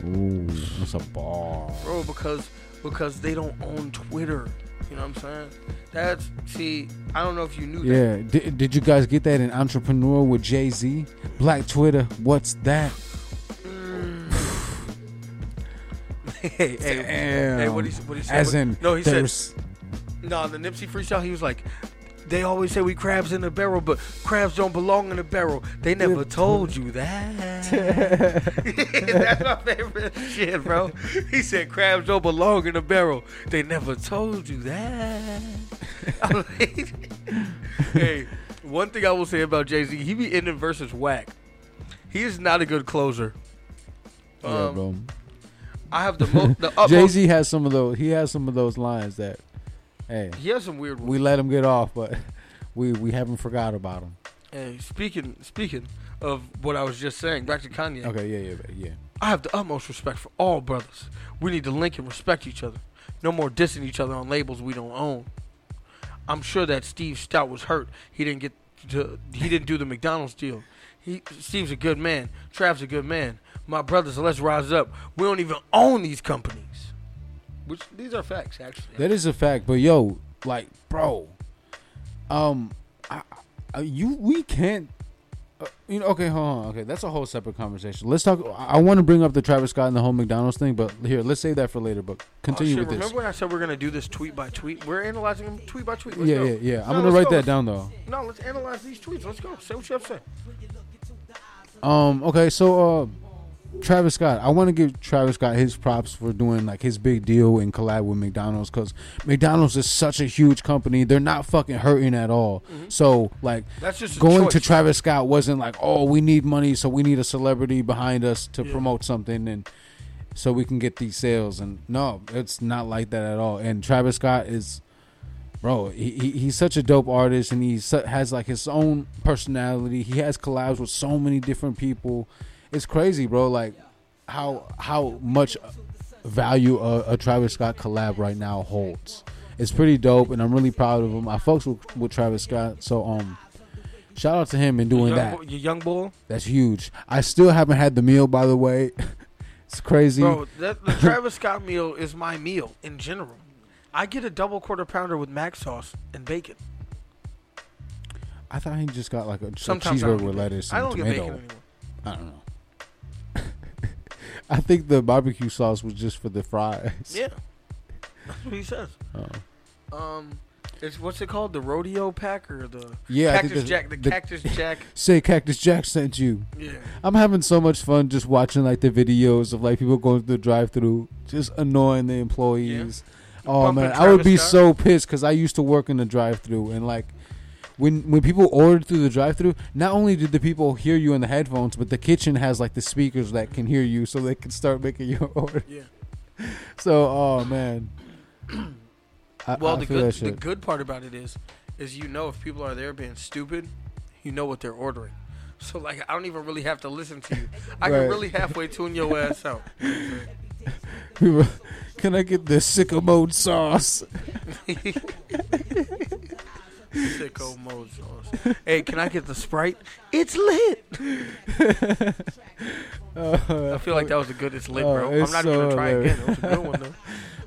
Ooh, that's a ball, bro, because they don't own Twitter. You know what I'm saying? I don't know if you knew that. Yeah, did you guys get that in Entrepreneur with Jay-Z? Black Twitter, what's that? Hey, what he said? As in, no, he said, no, the Nipsey freestyle, he was like, they always say we crabs in a barrel, but crabs don't belong in a barrel. They never told you that. That's my favorite shit, bro. He said crabs don't belong in a barrel. They never told you that. Hey, one thing I will say about Jay-Z, he be ending verses whack. He is not a good closer. Yeah, bro. I have the most. Jay-Z has some of those. He has some of those lines that. Hey, he has some weird ones. We let him get off, but we haven't forgot about him. Hey, speaking of what I was just saying, back to Kanye. Okay, yeah. I have the utmost respect for all brothers. We need to link and respect each other. No more dissing each other on labels we don't own. I'm sure that Steve Stout was hurt. He didn't do the McDonald's deal. Steve's a good man. Trav's a good man. My brothers, let's rise up. We don't even own these companies. Which, these are facts, actually. That is a fact, but yo, like, bro, okay, hold on, okay, that's a whole separate conversation. Let's talk. I want to bring up the Travis Scott and the whole McDonald's thing, but here, let's save that for later. But continue with this. Remember when I said we're gonna do this tweet by tweet? We're analyzing them tweet by tweet. Let's go. I'm gonna write that down though. No, let's analyze these tweets. Let's go. Say what you have to say. Okay, so Travis Scott, I want to give Travis Scott his props for doing like his big deal and collab with McDonald's, because McDonald's is such a huge company. They're not fucking hurting at all. Mm-hmm. So like, that's just going to Travis Scott wasn't like, oh, we need money, so we need a celebrity behind us to promote something and so we can get these sales. And no, it's not like that at all. And Travis Scott is, bro, he's such a dope artist, and he has like his own personality. He has collabs with so many different people. It's crazy, bro, like how much value a Travis Scott collab right now holds. It's pretty dope, and I'm really proud of him. I fucks with Travis Scott, so shout out to him in doing that. Your young bull? That's huge. I still haven't had the meal, by the way. It's crazy. Bro, the Travis Scott meal is my meal in general. I get a double quarter pounder with mac sauce and bacon. I thought he just got like a cheeseburger with lettuce and tomato. I don't get bacon anymore. I don't know. I think the barbecue sauce was just for the fries. Yeah, that's what he says. Oh. It's what's it called? The rodeo pack or the Cactus Jack? The Cactus Jack. Say Cactus Jack sent you. Yeah, I'm having so much fun just watching like the videos of like people going through the drive-through, just annoying the employees. Yeah. Oh man, I would be so pissed because I used to work in the drive-through and like when people ordered through the drive-thru, not only did the people hear you in the headphones, but the kitchen has like the speakers that can hear you, so they can start making your order. Yeah. So, oh man. The good part about it is you know if people are there being stupid, you know what they're ordering. So like I don't even really have to listen to you. I can really halfway tune your ass out. Can I get the sicko mode sauce? Sicko mode sauce. Hey, can I get the Sprite? It's lit. I feel like that was a good it's lit, bro. I'm not even gonna try again. It was a good one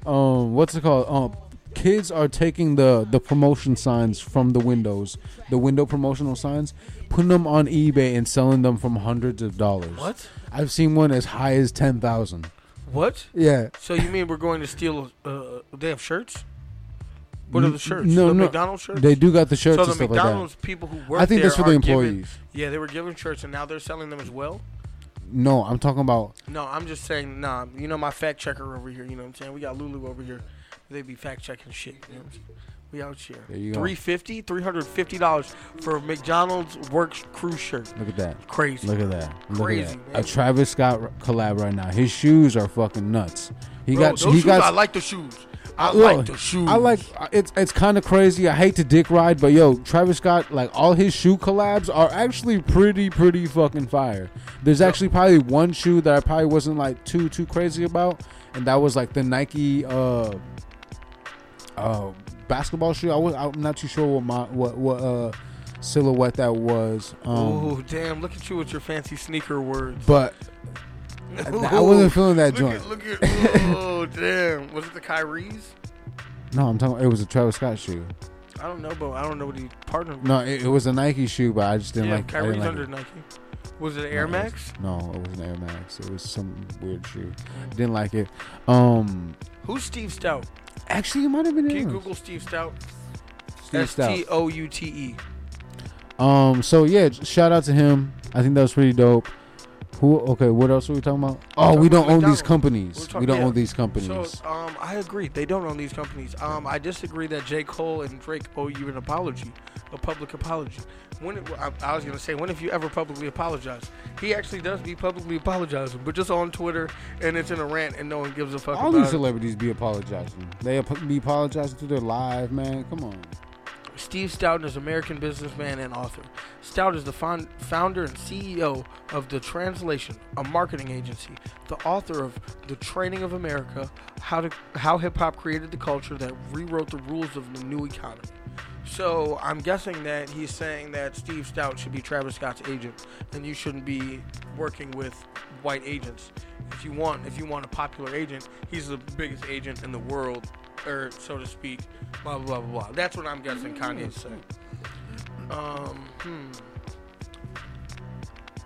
though. What's it called? Kids are taking the promotion signs from the windows, the window promotional signs, putting them on eBay and selling them from hundreds of dollars. What? I've seen one as high as $10,000. What? Yeah. So you mean we're going to steal? They have shirts. What are the shirts? No, McDonald's shirts. They do got the shirts. So the McDonald's people who work, I think that's for the employees. Yeah, they were giving shirts, and now they're selling them as well. No, I'm talking about. No, I'm just saying. Nah, you know my fact checker over here. You know what I'm saying? We got Lulu over here. They be fact checking shit. You know? We out here. $350, $350 for a McDonald's Works crew shirt. Look at that. Crazy. Look at that. Crazy. Look at that. A Travis Scott collab right now. His shoes are fucking nuts. I like the shoes. It's kind of crazy. I hate to dick ride, but yo, Travis Scott, like all his shoe collabs are actually pretty fucking fire. There's actually probably one shoe that I probably wasn't like too crazy about, and that was like the Nike basketball shoe. I'm not too sure what silhouette that was. Oh damn! Look at you with your fancy sneaker words. But I wasn't feeling that joint. Oh damn! Was it the Kyrie's? No, I'm talking. It was a Travis Scott shoe. I don't know, but I don't know what he partnered with. No, it was a Nike shoe, but I just didn't like. Kyrie's didn't like under it. Nike. Was it Air Max? It was an Air Max. It was some weird shoe. Didn't like it. Who's Steve Stout? Actually, it might have been. Can you Google Steve Stout? Stoute. So yeah, shout out to him. I think that was pretty dope. Who? Okay, what else were we talking about? Oh, we don't own these companies. We don't own these companies. So, I agree. They don't own these companies. I disagree that J. Cole and Drake owe you an apology, a public apology. I was gonna say, when have you ever publicly apologized? He actually does be publicly apologizing, but just on Twitter, and it's in a rant, and no one gives a fuck about it. All these celebrities be apologizing. They be apologizing to their live, man. Come on. Steve Stout is an American businessman and author. Stout is the founder and CEO of The Translation, a marketing agency, the author of The Training of America, How Hip-Hop Created the Culture That Rewrote the Rules of the New Economy. So I'm guessing that he's saying that Steve Stout should be Travis Scott's agent, and you shouldn't be working with white agents. If you want a popular agent, he's the biggest agent in the world, or so to speak. Blah blah blah blah. That's what I'm guessing Kanye's saying.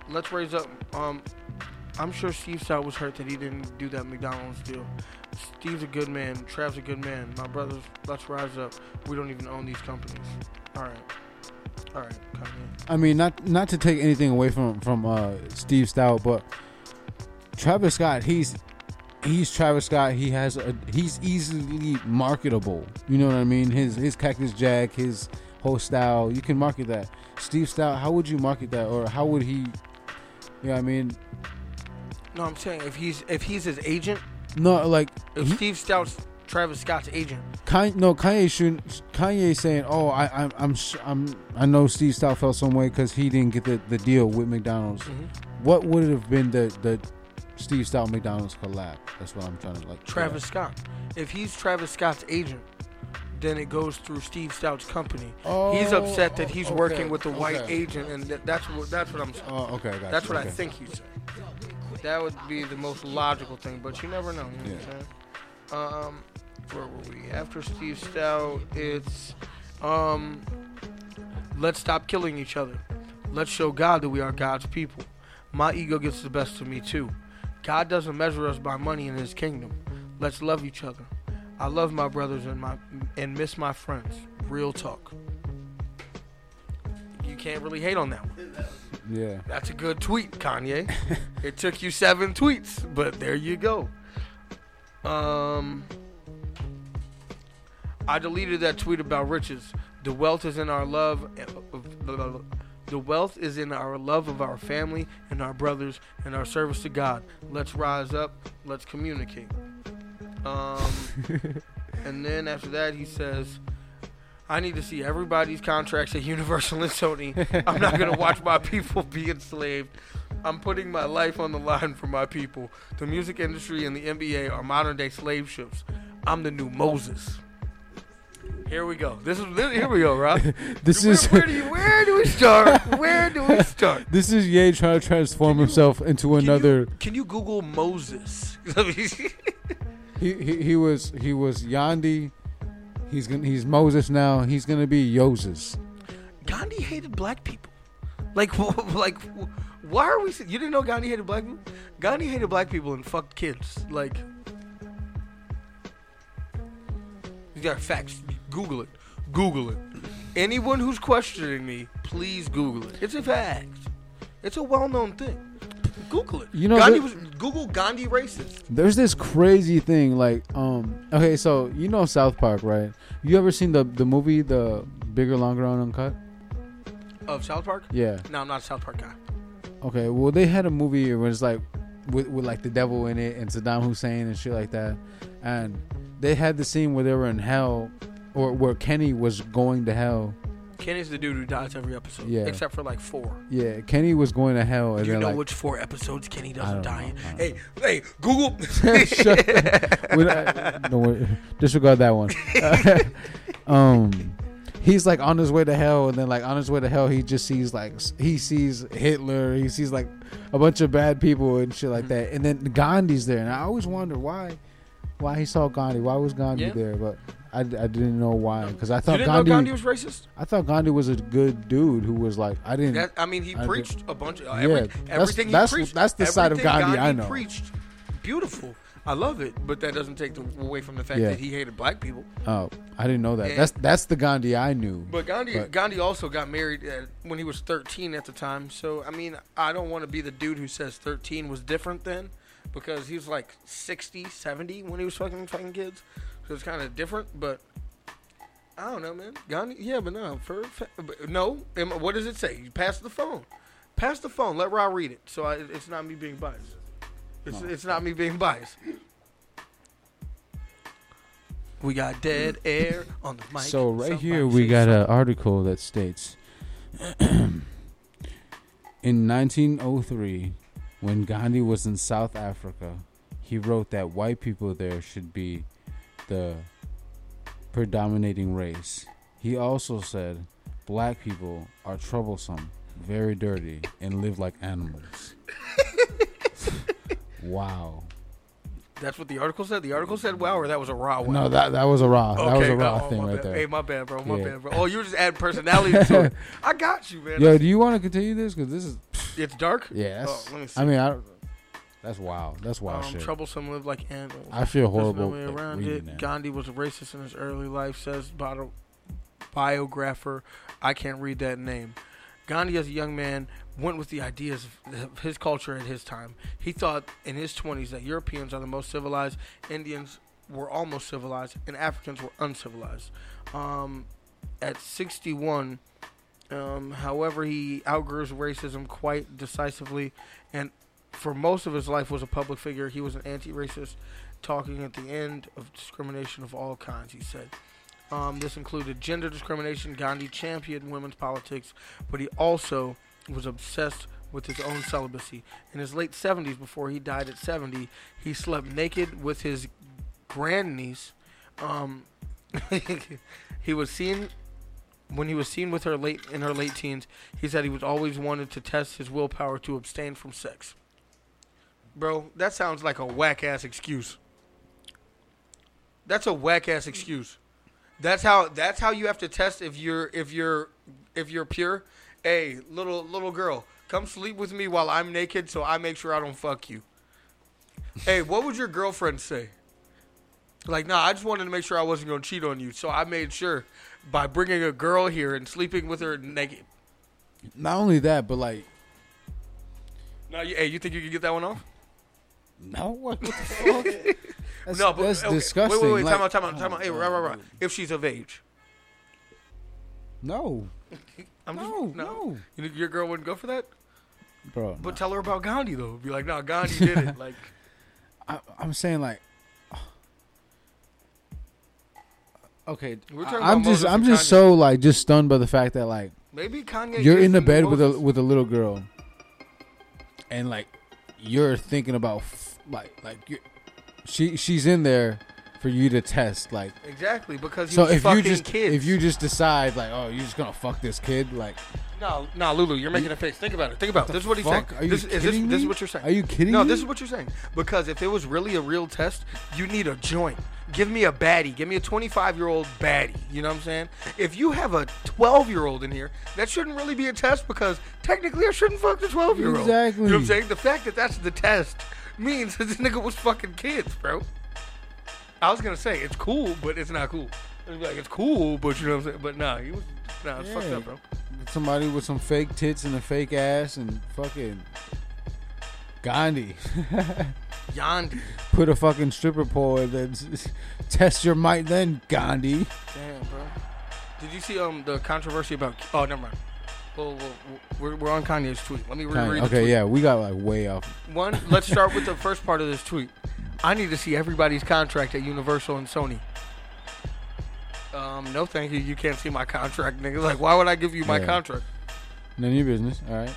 Let's raise up. I'm sure Steve Stout was hurt that he didn't do that McDonald's deal. Steve's a good man. Trav's a good man. My brothers, let's rise up. We don't even own these companies. All right. I mean, not to take anything away from Steve Stout, but Travis Scott, he's Travis Scott. He's easily marketable. You know what I mean? His Cactus Jack, his whole style, you can market that. Steve Stout, how would you market that, or how would he? You know what I mean? No, I'm saying if he's his agent. No, like if Steve Stout's Travis Scott's agent. Kanye saying, "Oh, I know Steve Stout felt some way because he didn't get the deal with McDonald's." Mm-hmm. What would it have been the Steve Stout McDonald's collab? That's what I'm trying to like. Travis Scott. If he's Travis Scott's agent, then it goes through Steve Stout's company. Oh, he's upset that he's working with a white agent, and that's what I'm saying. Oh, okay, gotcha. That's what I think he's saying. That would be the most logical thing, but you never know. You know what I'm saying? Where were we? After Steve Stout, it's let's stop killing each other. Let's show God that we are God's people. My ego gets the best of me too. God doesn't measure us by money in His kingdom. Let's love each other. I love my brothers and miss my friends. Real talk. You can't really hate on that one. Yeah. That's a good tweet, Kanye. It took you 7 tweets, but there you go. I deleted that tweet about riches. The wealth is in our love. The wealth is in our love of our family and our brothers and our service to God. Let's rise up. Let's communicate. And then after that, he says, I need to see everybody's contracts at Universal and Sony. I'm not going to watch my people be enslaved. I'm putting my life on the line for my people. The music industry and the NBA are modern-day slave ships. I'm the new Moses. Here we go. Here we go, Rob. Where do we start? This is Ye trying to transform himself into another. Can you Google Moses? He was Yandi. He's Moses now. He's gonna be Yoses. Gandhi hated black people. Like why are we? You didn't know Gandhi hated black people? Gandhi hated black people and fucked kids. Like, these are facts. Google it. Anyone who's questioning me, please Google it. It's a fact. It's a well-known thing. Google it. You know, Google Gandhi racist. There's this crazy thing, like, okay, so you know South Park, right? You ever seen the movie, the Bigger, Longer, and Uncut? Of South Park? Yeah. No, I'm not a South Park guy. Okay, well, they had a movie where it's like with like the devil in it and Saddam Hussein and shit like that, and they had the scene where they were in hell, or where Kenny was going to hell. Kenny's the dude who dies every episode, except for like 4. Yeah, Kenny was going to hell. And do you know which 4 episodes Kenny doesn't die in? Hey, Google. Disregard that one. He's like on his way to hell, and then like on his way to hell, he just sees like he sees Hitler, he sees like a bunch of bad people and shit like that, and then Gandhi's there, and I always wonder why he saw Gandhi, why was Gandhi there, but. I didn't know why, because I thought Gandhi was racist. I thought Gandhi was a good dude who was like preached a bunch of everything. That's the side of Gandhi I know. Preached beautiful. I love it, but that doesn't take away from the fact that he hated black people. Oh, I didn't know that. And that's the Gandhi I knew. But Gandhi also got married when he was 13 at the time. So I mean, I don't want to be the dude who says 13 was different then, because he was like 60, 70 when he was fucking kids. So it's kind of different, but I don't know, man. Gandhi, yeah, but no. What does it say? You pass the phone. Pass the phone. Let Ra read it. So it's not me being biased. It's not me being biased. We got dead air on the mic. So right here we got an article that states, in 1903, when Gandhi was in South Africa, he wrote that white people there should be the predominating race. He also said black people are troublesome, very dirty, and live like animals. Wow. That's what the article said? The article said wow, or that was a raw one? No, that was a raw. Okay, that was a raw thing right bad. There. Hey, my bad, bro. My bad, bro. Oh, you were just adding personality to it. I got you, man. Yo, do you want to continue this? Because this is... It's dark? Yeah. Let me see. I mean, I... That's wild. That's wild shit. Troublesome live like animals. I feel horrible. No way around it. Gandhi was a racist in his early life, says biographer. I can't read that name. Gandhi, as a young man, went with the ideas of his culture at his time. He thought in his 20s that Europeans are the most civilized, Indians were almost civilized, and Africans were uncivilized. At 61, however, he outgrew racism quite decisively, and for most of his life was a public figure. He was an anti-racist, talking at the end of discrimination of all kinds, he said. This included gender discrimination. Gandhi championed women's politics, but he also was obsessed with his own celibacy. In his late 70s, before he died at 70, he slept naked with his grandniece. When he was seen with her in her late teens, he said he was always wanted to test his willpower to abstain from sex. Bro, that sounds like a whack-ass excuse. That's a whack-ass excuse. That's how you have to test if you're pure. Hey, little girl, come sleep with me while I'm naked so I make sure I don't fuck you. Hey, what would your girlfriend say? Like, nah, I just wanted to make sure I wasn't going to cheat on you, so I made sure by bringing a girl here and sleeping with her naked. Not only that, but like... No, hey, you think you can get that one off? No, what the fuck? That's disgusting. Wait, time out. Hey, right. If she's of age. No. No. Your girl wouldn't go for that? Bro. But tell her about Gandhi, though. Be like, no, Gandhi did it. Like, I'm saying, like, okay, I'm just so like just stunned by the fact that like maybe Kanye you're in the bed with a little girl, and like you're thinking about like you're, she's in there for you to test like exactly because so if fucking you just kids. If you just decide like oh you're just gonna fuck this kid like no Lulu you're making a face think about it think about it. This is what he's saying this is what you're saying are you kidding no me? This is what you're saying because if it was really a real test you need a joint. Give me a baddie. Give me a 25-year-old baddie. You know what I'm saying? If you have a 12-year-old in here, that shouldn't really be a test because technically I shouldn't fuck the 12-year-old. Exactly. You know what I'm saying? The fact that that's the test means this nigga was fucking kids, bro. I was going to say, it's cool, but it's not cool. Like, it's cool, but you know what I'm saying? But nah, he was it's fucked up, bro. Somebody with some fake tits and a fake ass and fucking Gandhi. Gandhi. Put a fucking stripper pole and then test your might then, Gandhi. Damn, bro. Did you see the controversy about... Oh, never mind. We're on Kanye's tweet. Let me reread the tweet. Okay, yeah, we got like way off. One, let's start with the first part of this tweet. I need to see everybody's contract at Universal and Sony. No, thank you. You can't see my contract, nigga. Like, why would I give you my contract? None of your business. All right.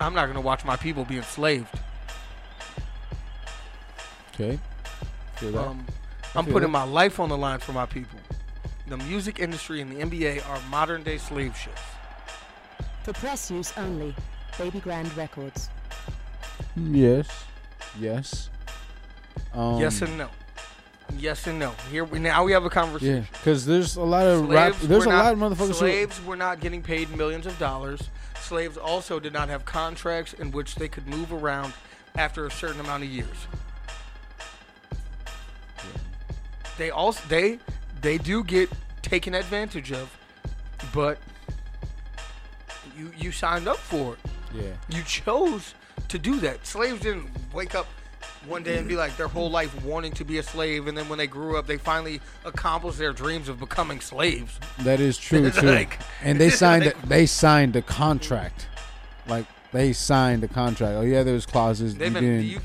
I'm not going to watch my people be enslaved. Okay. I'm putting my life on the line for my people. The music industry and the NBA are modern day slave ships. For press use only. Baby Grand Records. Yes. Yes and no. Yes and no. Here now we have a conversation. Yeah, because there's a lot of motherfuckers who slaves were not getting paid millions of dollars. Slaves also did not have contracts in which they could move around after a certain amount of years. They also they do get taken advantage of, but you signed up for it. Yeah. You chose to do that. Slaves didn't wake up one day and be like their whole life wanting to be a slave, and then when they grew up, they finally accomplished their dreams of becoming slaves. That is true too. Like, and they signed a contract, like. They signed the contract. Oh, yeah, there was clauses.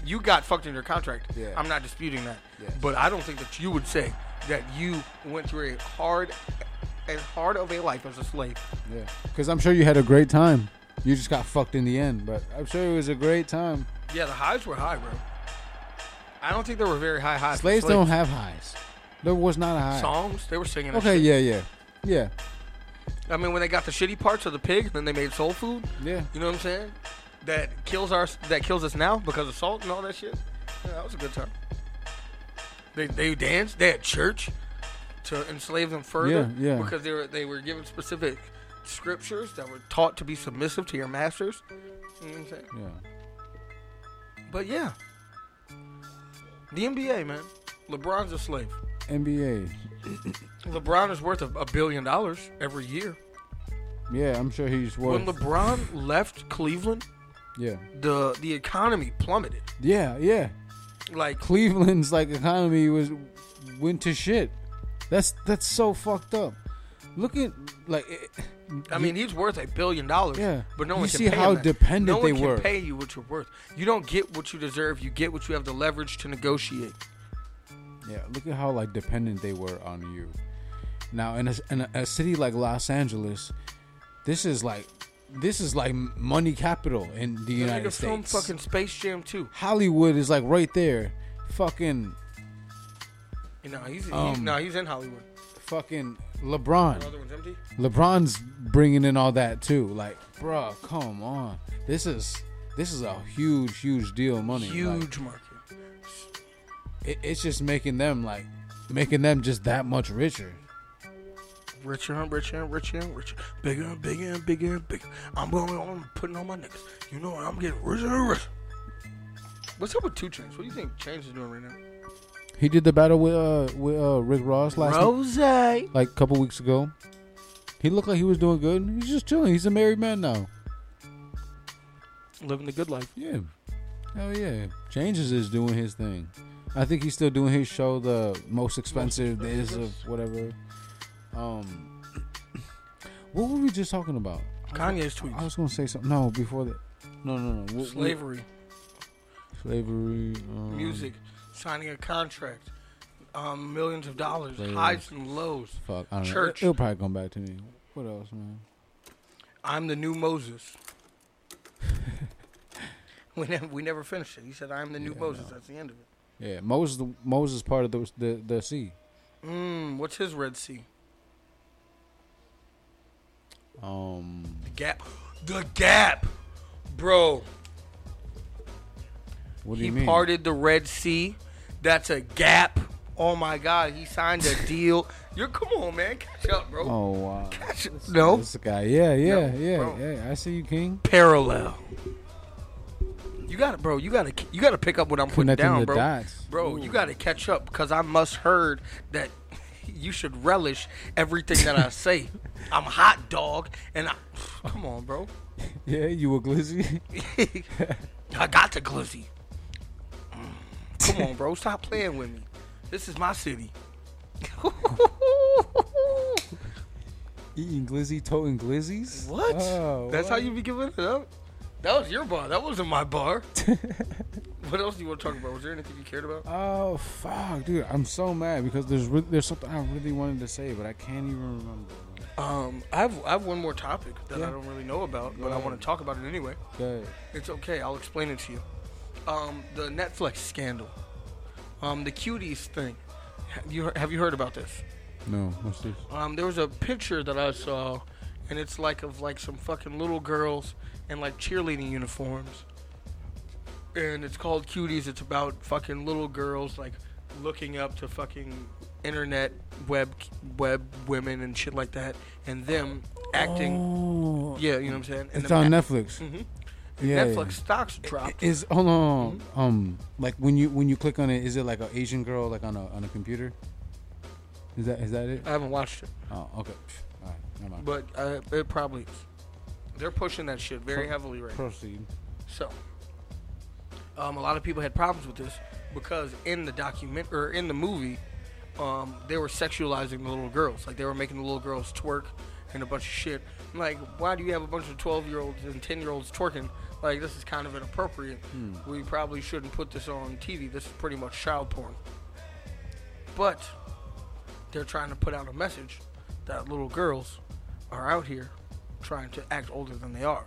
You got fucked in your contract. Yeah. I'm not disputing that. Yes. But I don't think that you would say that you went through a hard of a life as a slave. Yeah, because I'm sure you had a great time. You just got fucked in the end. But I'm sure it was a great time. Yeah, the highs were high, bro. I don't think there were very high highs. Slaves don't have highs. There was not a high. Songs, they were singing. Okay, yeah. I mean, when they got the shitty parts of the pig, then they made soul food. Yeah, you know what I'm saying? That kills us now because of salt and all that shit. Yeah, that was a good time. They danced. They had church to enslave them further. Yeah. Because they were given specific scriptures that were taught to be submissive to your masters. You know what I'm saying? Yeah. But yeah, the NBA, man. LeBron's a slave. NBA. LeBron is worth $1 billion every year. Yeah, I'm sure he's worth. When LeBron left Cleveland, yeah, the economy plummeted. Yeah. Like Cleveland's economy went to shit. That's so fucked up. Look at he's worth $1 billion. Yeah, but no one can pay him that. You see how dependent they were. No one can pay you what you're worth. You don't get what you deserve. You get what you have the leverage to negotiate. Yeah, look at how dependent they were on you. Now, in a city like Los Angeles, this is money capital in the United States. Film fucking Space Jam 2. Hollywood is right there, fucking. He's in Hollywood. Fucking LeBron. The other one's empty? LeBron's bringing in all that too. Like, bro, come on. This is a huge deal of money. Huge market. It's just making them just that much richer. Richer. Bigger and bigger. I'm going on putting on my niggas. You know, I'm getting richer and richer. What's up with 2 Chainz? What do you think Chainz is doing right now? He did the battle with Rick Ross last week. Like a couple weeks ago. He looked like he was doing good. He's just chilling. He's a married man now. Living the good life. Yeah. Hell yeah. Chainz is doing his thing. I think he's still doing his show, the most expensive days of whatever. What were we just talking about? Kanye's tweets. I was going to say something. No, before that. No. What, slavery. Slavery. Music. Signing a contract. Millions of dollars. Players. Highs and lows. Fuck, I don't Church. Know. It'll probably come back to me. What else, man? I'm the new Moses. We never finished it. He said, I'm the new Moses. No. That's the end of it. Yeah, Moses part of the sea. What's his Red Sea? The gap, bro. What do you mean? He parted the Red Sea. That's a gap. Oh my God, he signed a deal. Come on, man, catch up, bro. Oh wow, catch up. No, this guy. Yeah. I see you, King. Parallel. You gotta pick up what I'm putting down, bro. Dots. Bro, ooh. You gotta catch up because I must heard that you should relish everything that I say. I'm hot dog, and come on, bro. Yeah, you were glizzy. I got the glizzy. Come on, bro, stop playing with me. This is my city. Eating glizzy, toting glizzies. What? Oh, that's wow. How you be giving it up. That was your bar. That wasn't my bar. What else do you want to talk about? Was there anything you cared about? Oh, fuck, dude. I'm so mad because there's something I really wanted to say, but I can't even remember. I have one more topic that I don't really know about, but I want to talk about it anyway. Okay. It's okay. I'll explain it to you. The Netflix scandal. The cuties thing. Have you heard about this? No. What's this? There was a picture that I saw, and it's of some fucking little girls and cheerleading uniforms. And it's called Cuties. It's about fucking little girls looking up to fucking internet web women and shit like that. And them acting. Oh. Yeah, you know what I'm saying? And it's on Netflix. Mm-hmm. Yeah, Netflix stocks dropped. Hold on. Mm-hmm. When you click on it, is it an Asian girl on a computer? Is that it? I haven't watched it. Oh, okay. All right, never mind. But it probably is. They're pushing that shit very heavily right now. Proceed. So, a lot of people had problems with this because in the movie, they were sexualizing the little girls. They were making the little girls twerk and a bunch of shit. Why do you have a bunch of 12-year-olds and 10-year-olds twerking? This is kind of inappropriate. We probably shouldn't put this on TV. This is pretty much child porn. But they're trying to put out a message that little girls are out here trying to act older than they are,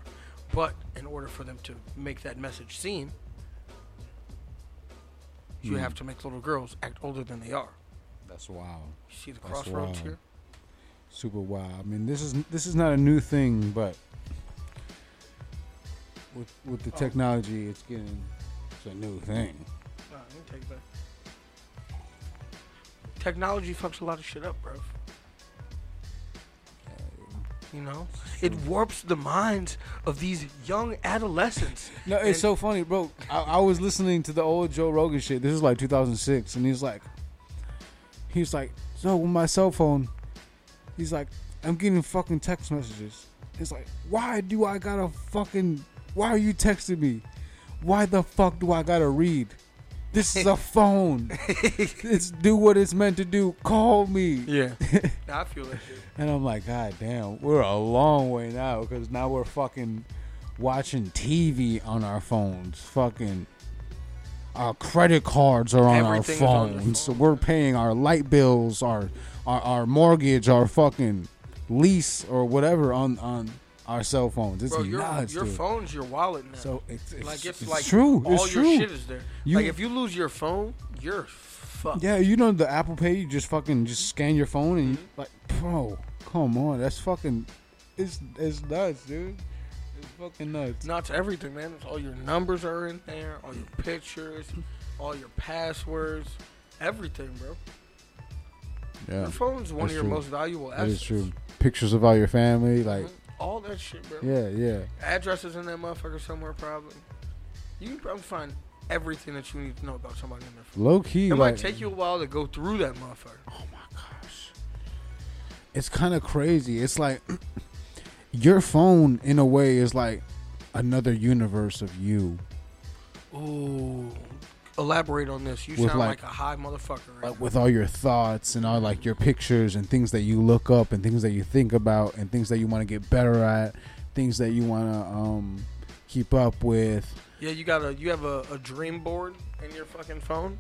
but in order for them to make that message seen, you have to make little girls act older than they are. That's wild. You see the crossroads here? Super wild. I mean, this is not a new thing, but with the technology, it's a new thing. Nah, let me take it back. Technology fucks a lot of shit up, bro. You know, it warps the minds of these young adolescents. No, it's so funny, bro. I was listening to the old Joe Rogan shit. This is 2006, and he's like, so with my cell phone, he's like, I'm getting fucking text messages. It's like, why are you texting me? Why the fuck do I gotta read? This is a phone. It's do what it's meant to do. Call me. Yeah. I feel that shit. And I'm like, God damn, we're a long way now because now we're fucking watching TV on our phones. Fucking our credit cards are on our phones. So we're paying our light bills, our mortgage, our fucking lease or whatever on our cell phones. It's nuts, your phone's your wallet now. So it's true. All it's your true. Shit is there. If you lose your phone, you're fucked. Yeah, you know the Apple Pay. You just fucking scan your phone and you, bro, come on, that's fucking. It's nuts, dude. It's fucking nuts. Not to everything, man. All your numbers are in there. All your pictures. All your passwords. Everything, bro. Yeah. Your phone's one of your most valuable assets. That is true. Pictures of all your family, all that shit, bro. Yeah. Addresses in that motherfucker somewhere, probably. You can probably find everything that you need to know about somebody in their phone. Low key, it might take you a while to go through that motherfucker. Oh my gosh, it's kind of crazy. It's your phone, in a way, is another universe of you. Ooh, Elaborate on this. You sound like a high motherfucker. Right? Like with all your thoughts and all like your pictures and things that you look up and things that you think about and things that you want to get better at, things that you want to keep up with. Yeah, you have a dream board in your fucking phone.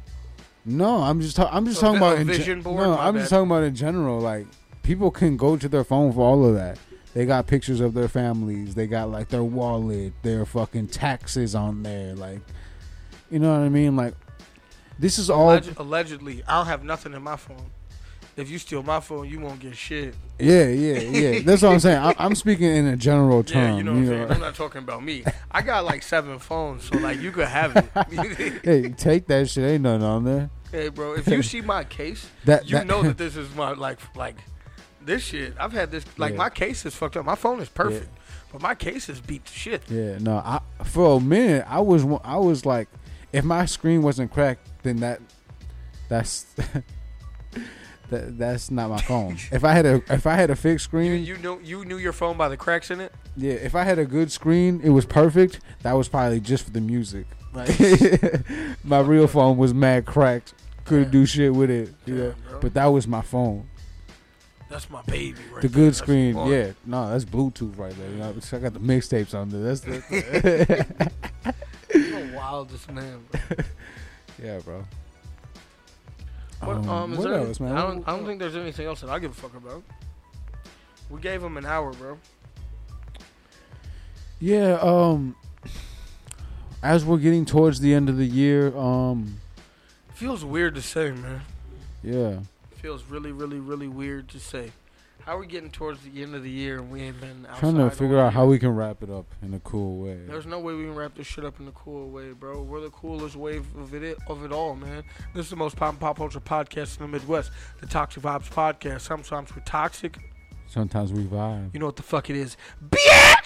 No, I'm just talking about in general. Like people can go to their phone for all of that. They got pictures of their families. They got like their wallet, their fucking taxes on there, like. You know what I mean? Like, this is all... Allegedly, I don't have nothing in my phone. If you steal my phone, you won't get shit. Yeah. That's what I'm saying. I'm speaking in a general term. Yeah, you know what I'm saying? I'm not talking about me. I got, like, 7 phones, so, like, you could have it. Hey, take that shit. Ain't nothing on there. Hey, bro, if you see my case, you know that this is my, like this shit. I've had this... Like, my case is fucked up. My phone is perfect. Yeah. But my case is beat to shit. Yeah, no. For a minute, I was like... If my screen wasn't cracked, then that's not my phone. If I had a fixed screen, you knew your phone by the cracks in it. Yeah, if I had a good screen, it was perfect. That was probably just for the music. Like my real phone was mad cracked, couldn't do shit with it. Yeah, you know? But that was my phone. That's my baby right The good there. Screen, yeah. No, that's Bluetooth right there. You know? I got the mixtapes on there. That's You're the wildest man, bro. Yeah, bro. What else, man? I don't think there's anything else that I give a fuck about. We gave him an hour, bro. Yeah, as we're getting towards the end of the year, feels weird to say, man. Yeah. Feels really, really, really weird to say. How we getting towards the end of the year and we ain't been outside? Trying to figure out how we can wrap it up in a cool way. There's no way we can wrap this shit up in a cool way, bro. We're the coolest wave of it all, man. This is the most pop culture podcast in the Midwest, the Toxic Vibes Podcast. Sometimes we're toxic. Sometimes we vibe. You know what the fuck it is. Bitch!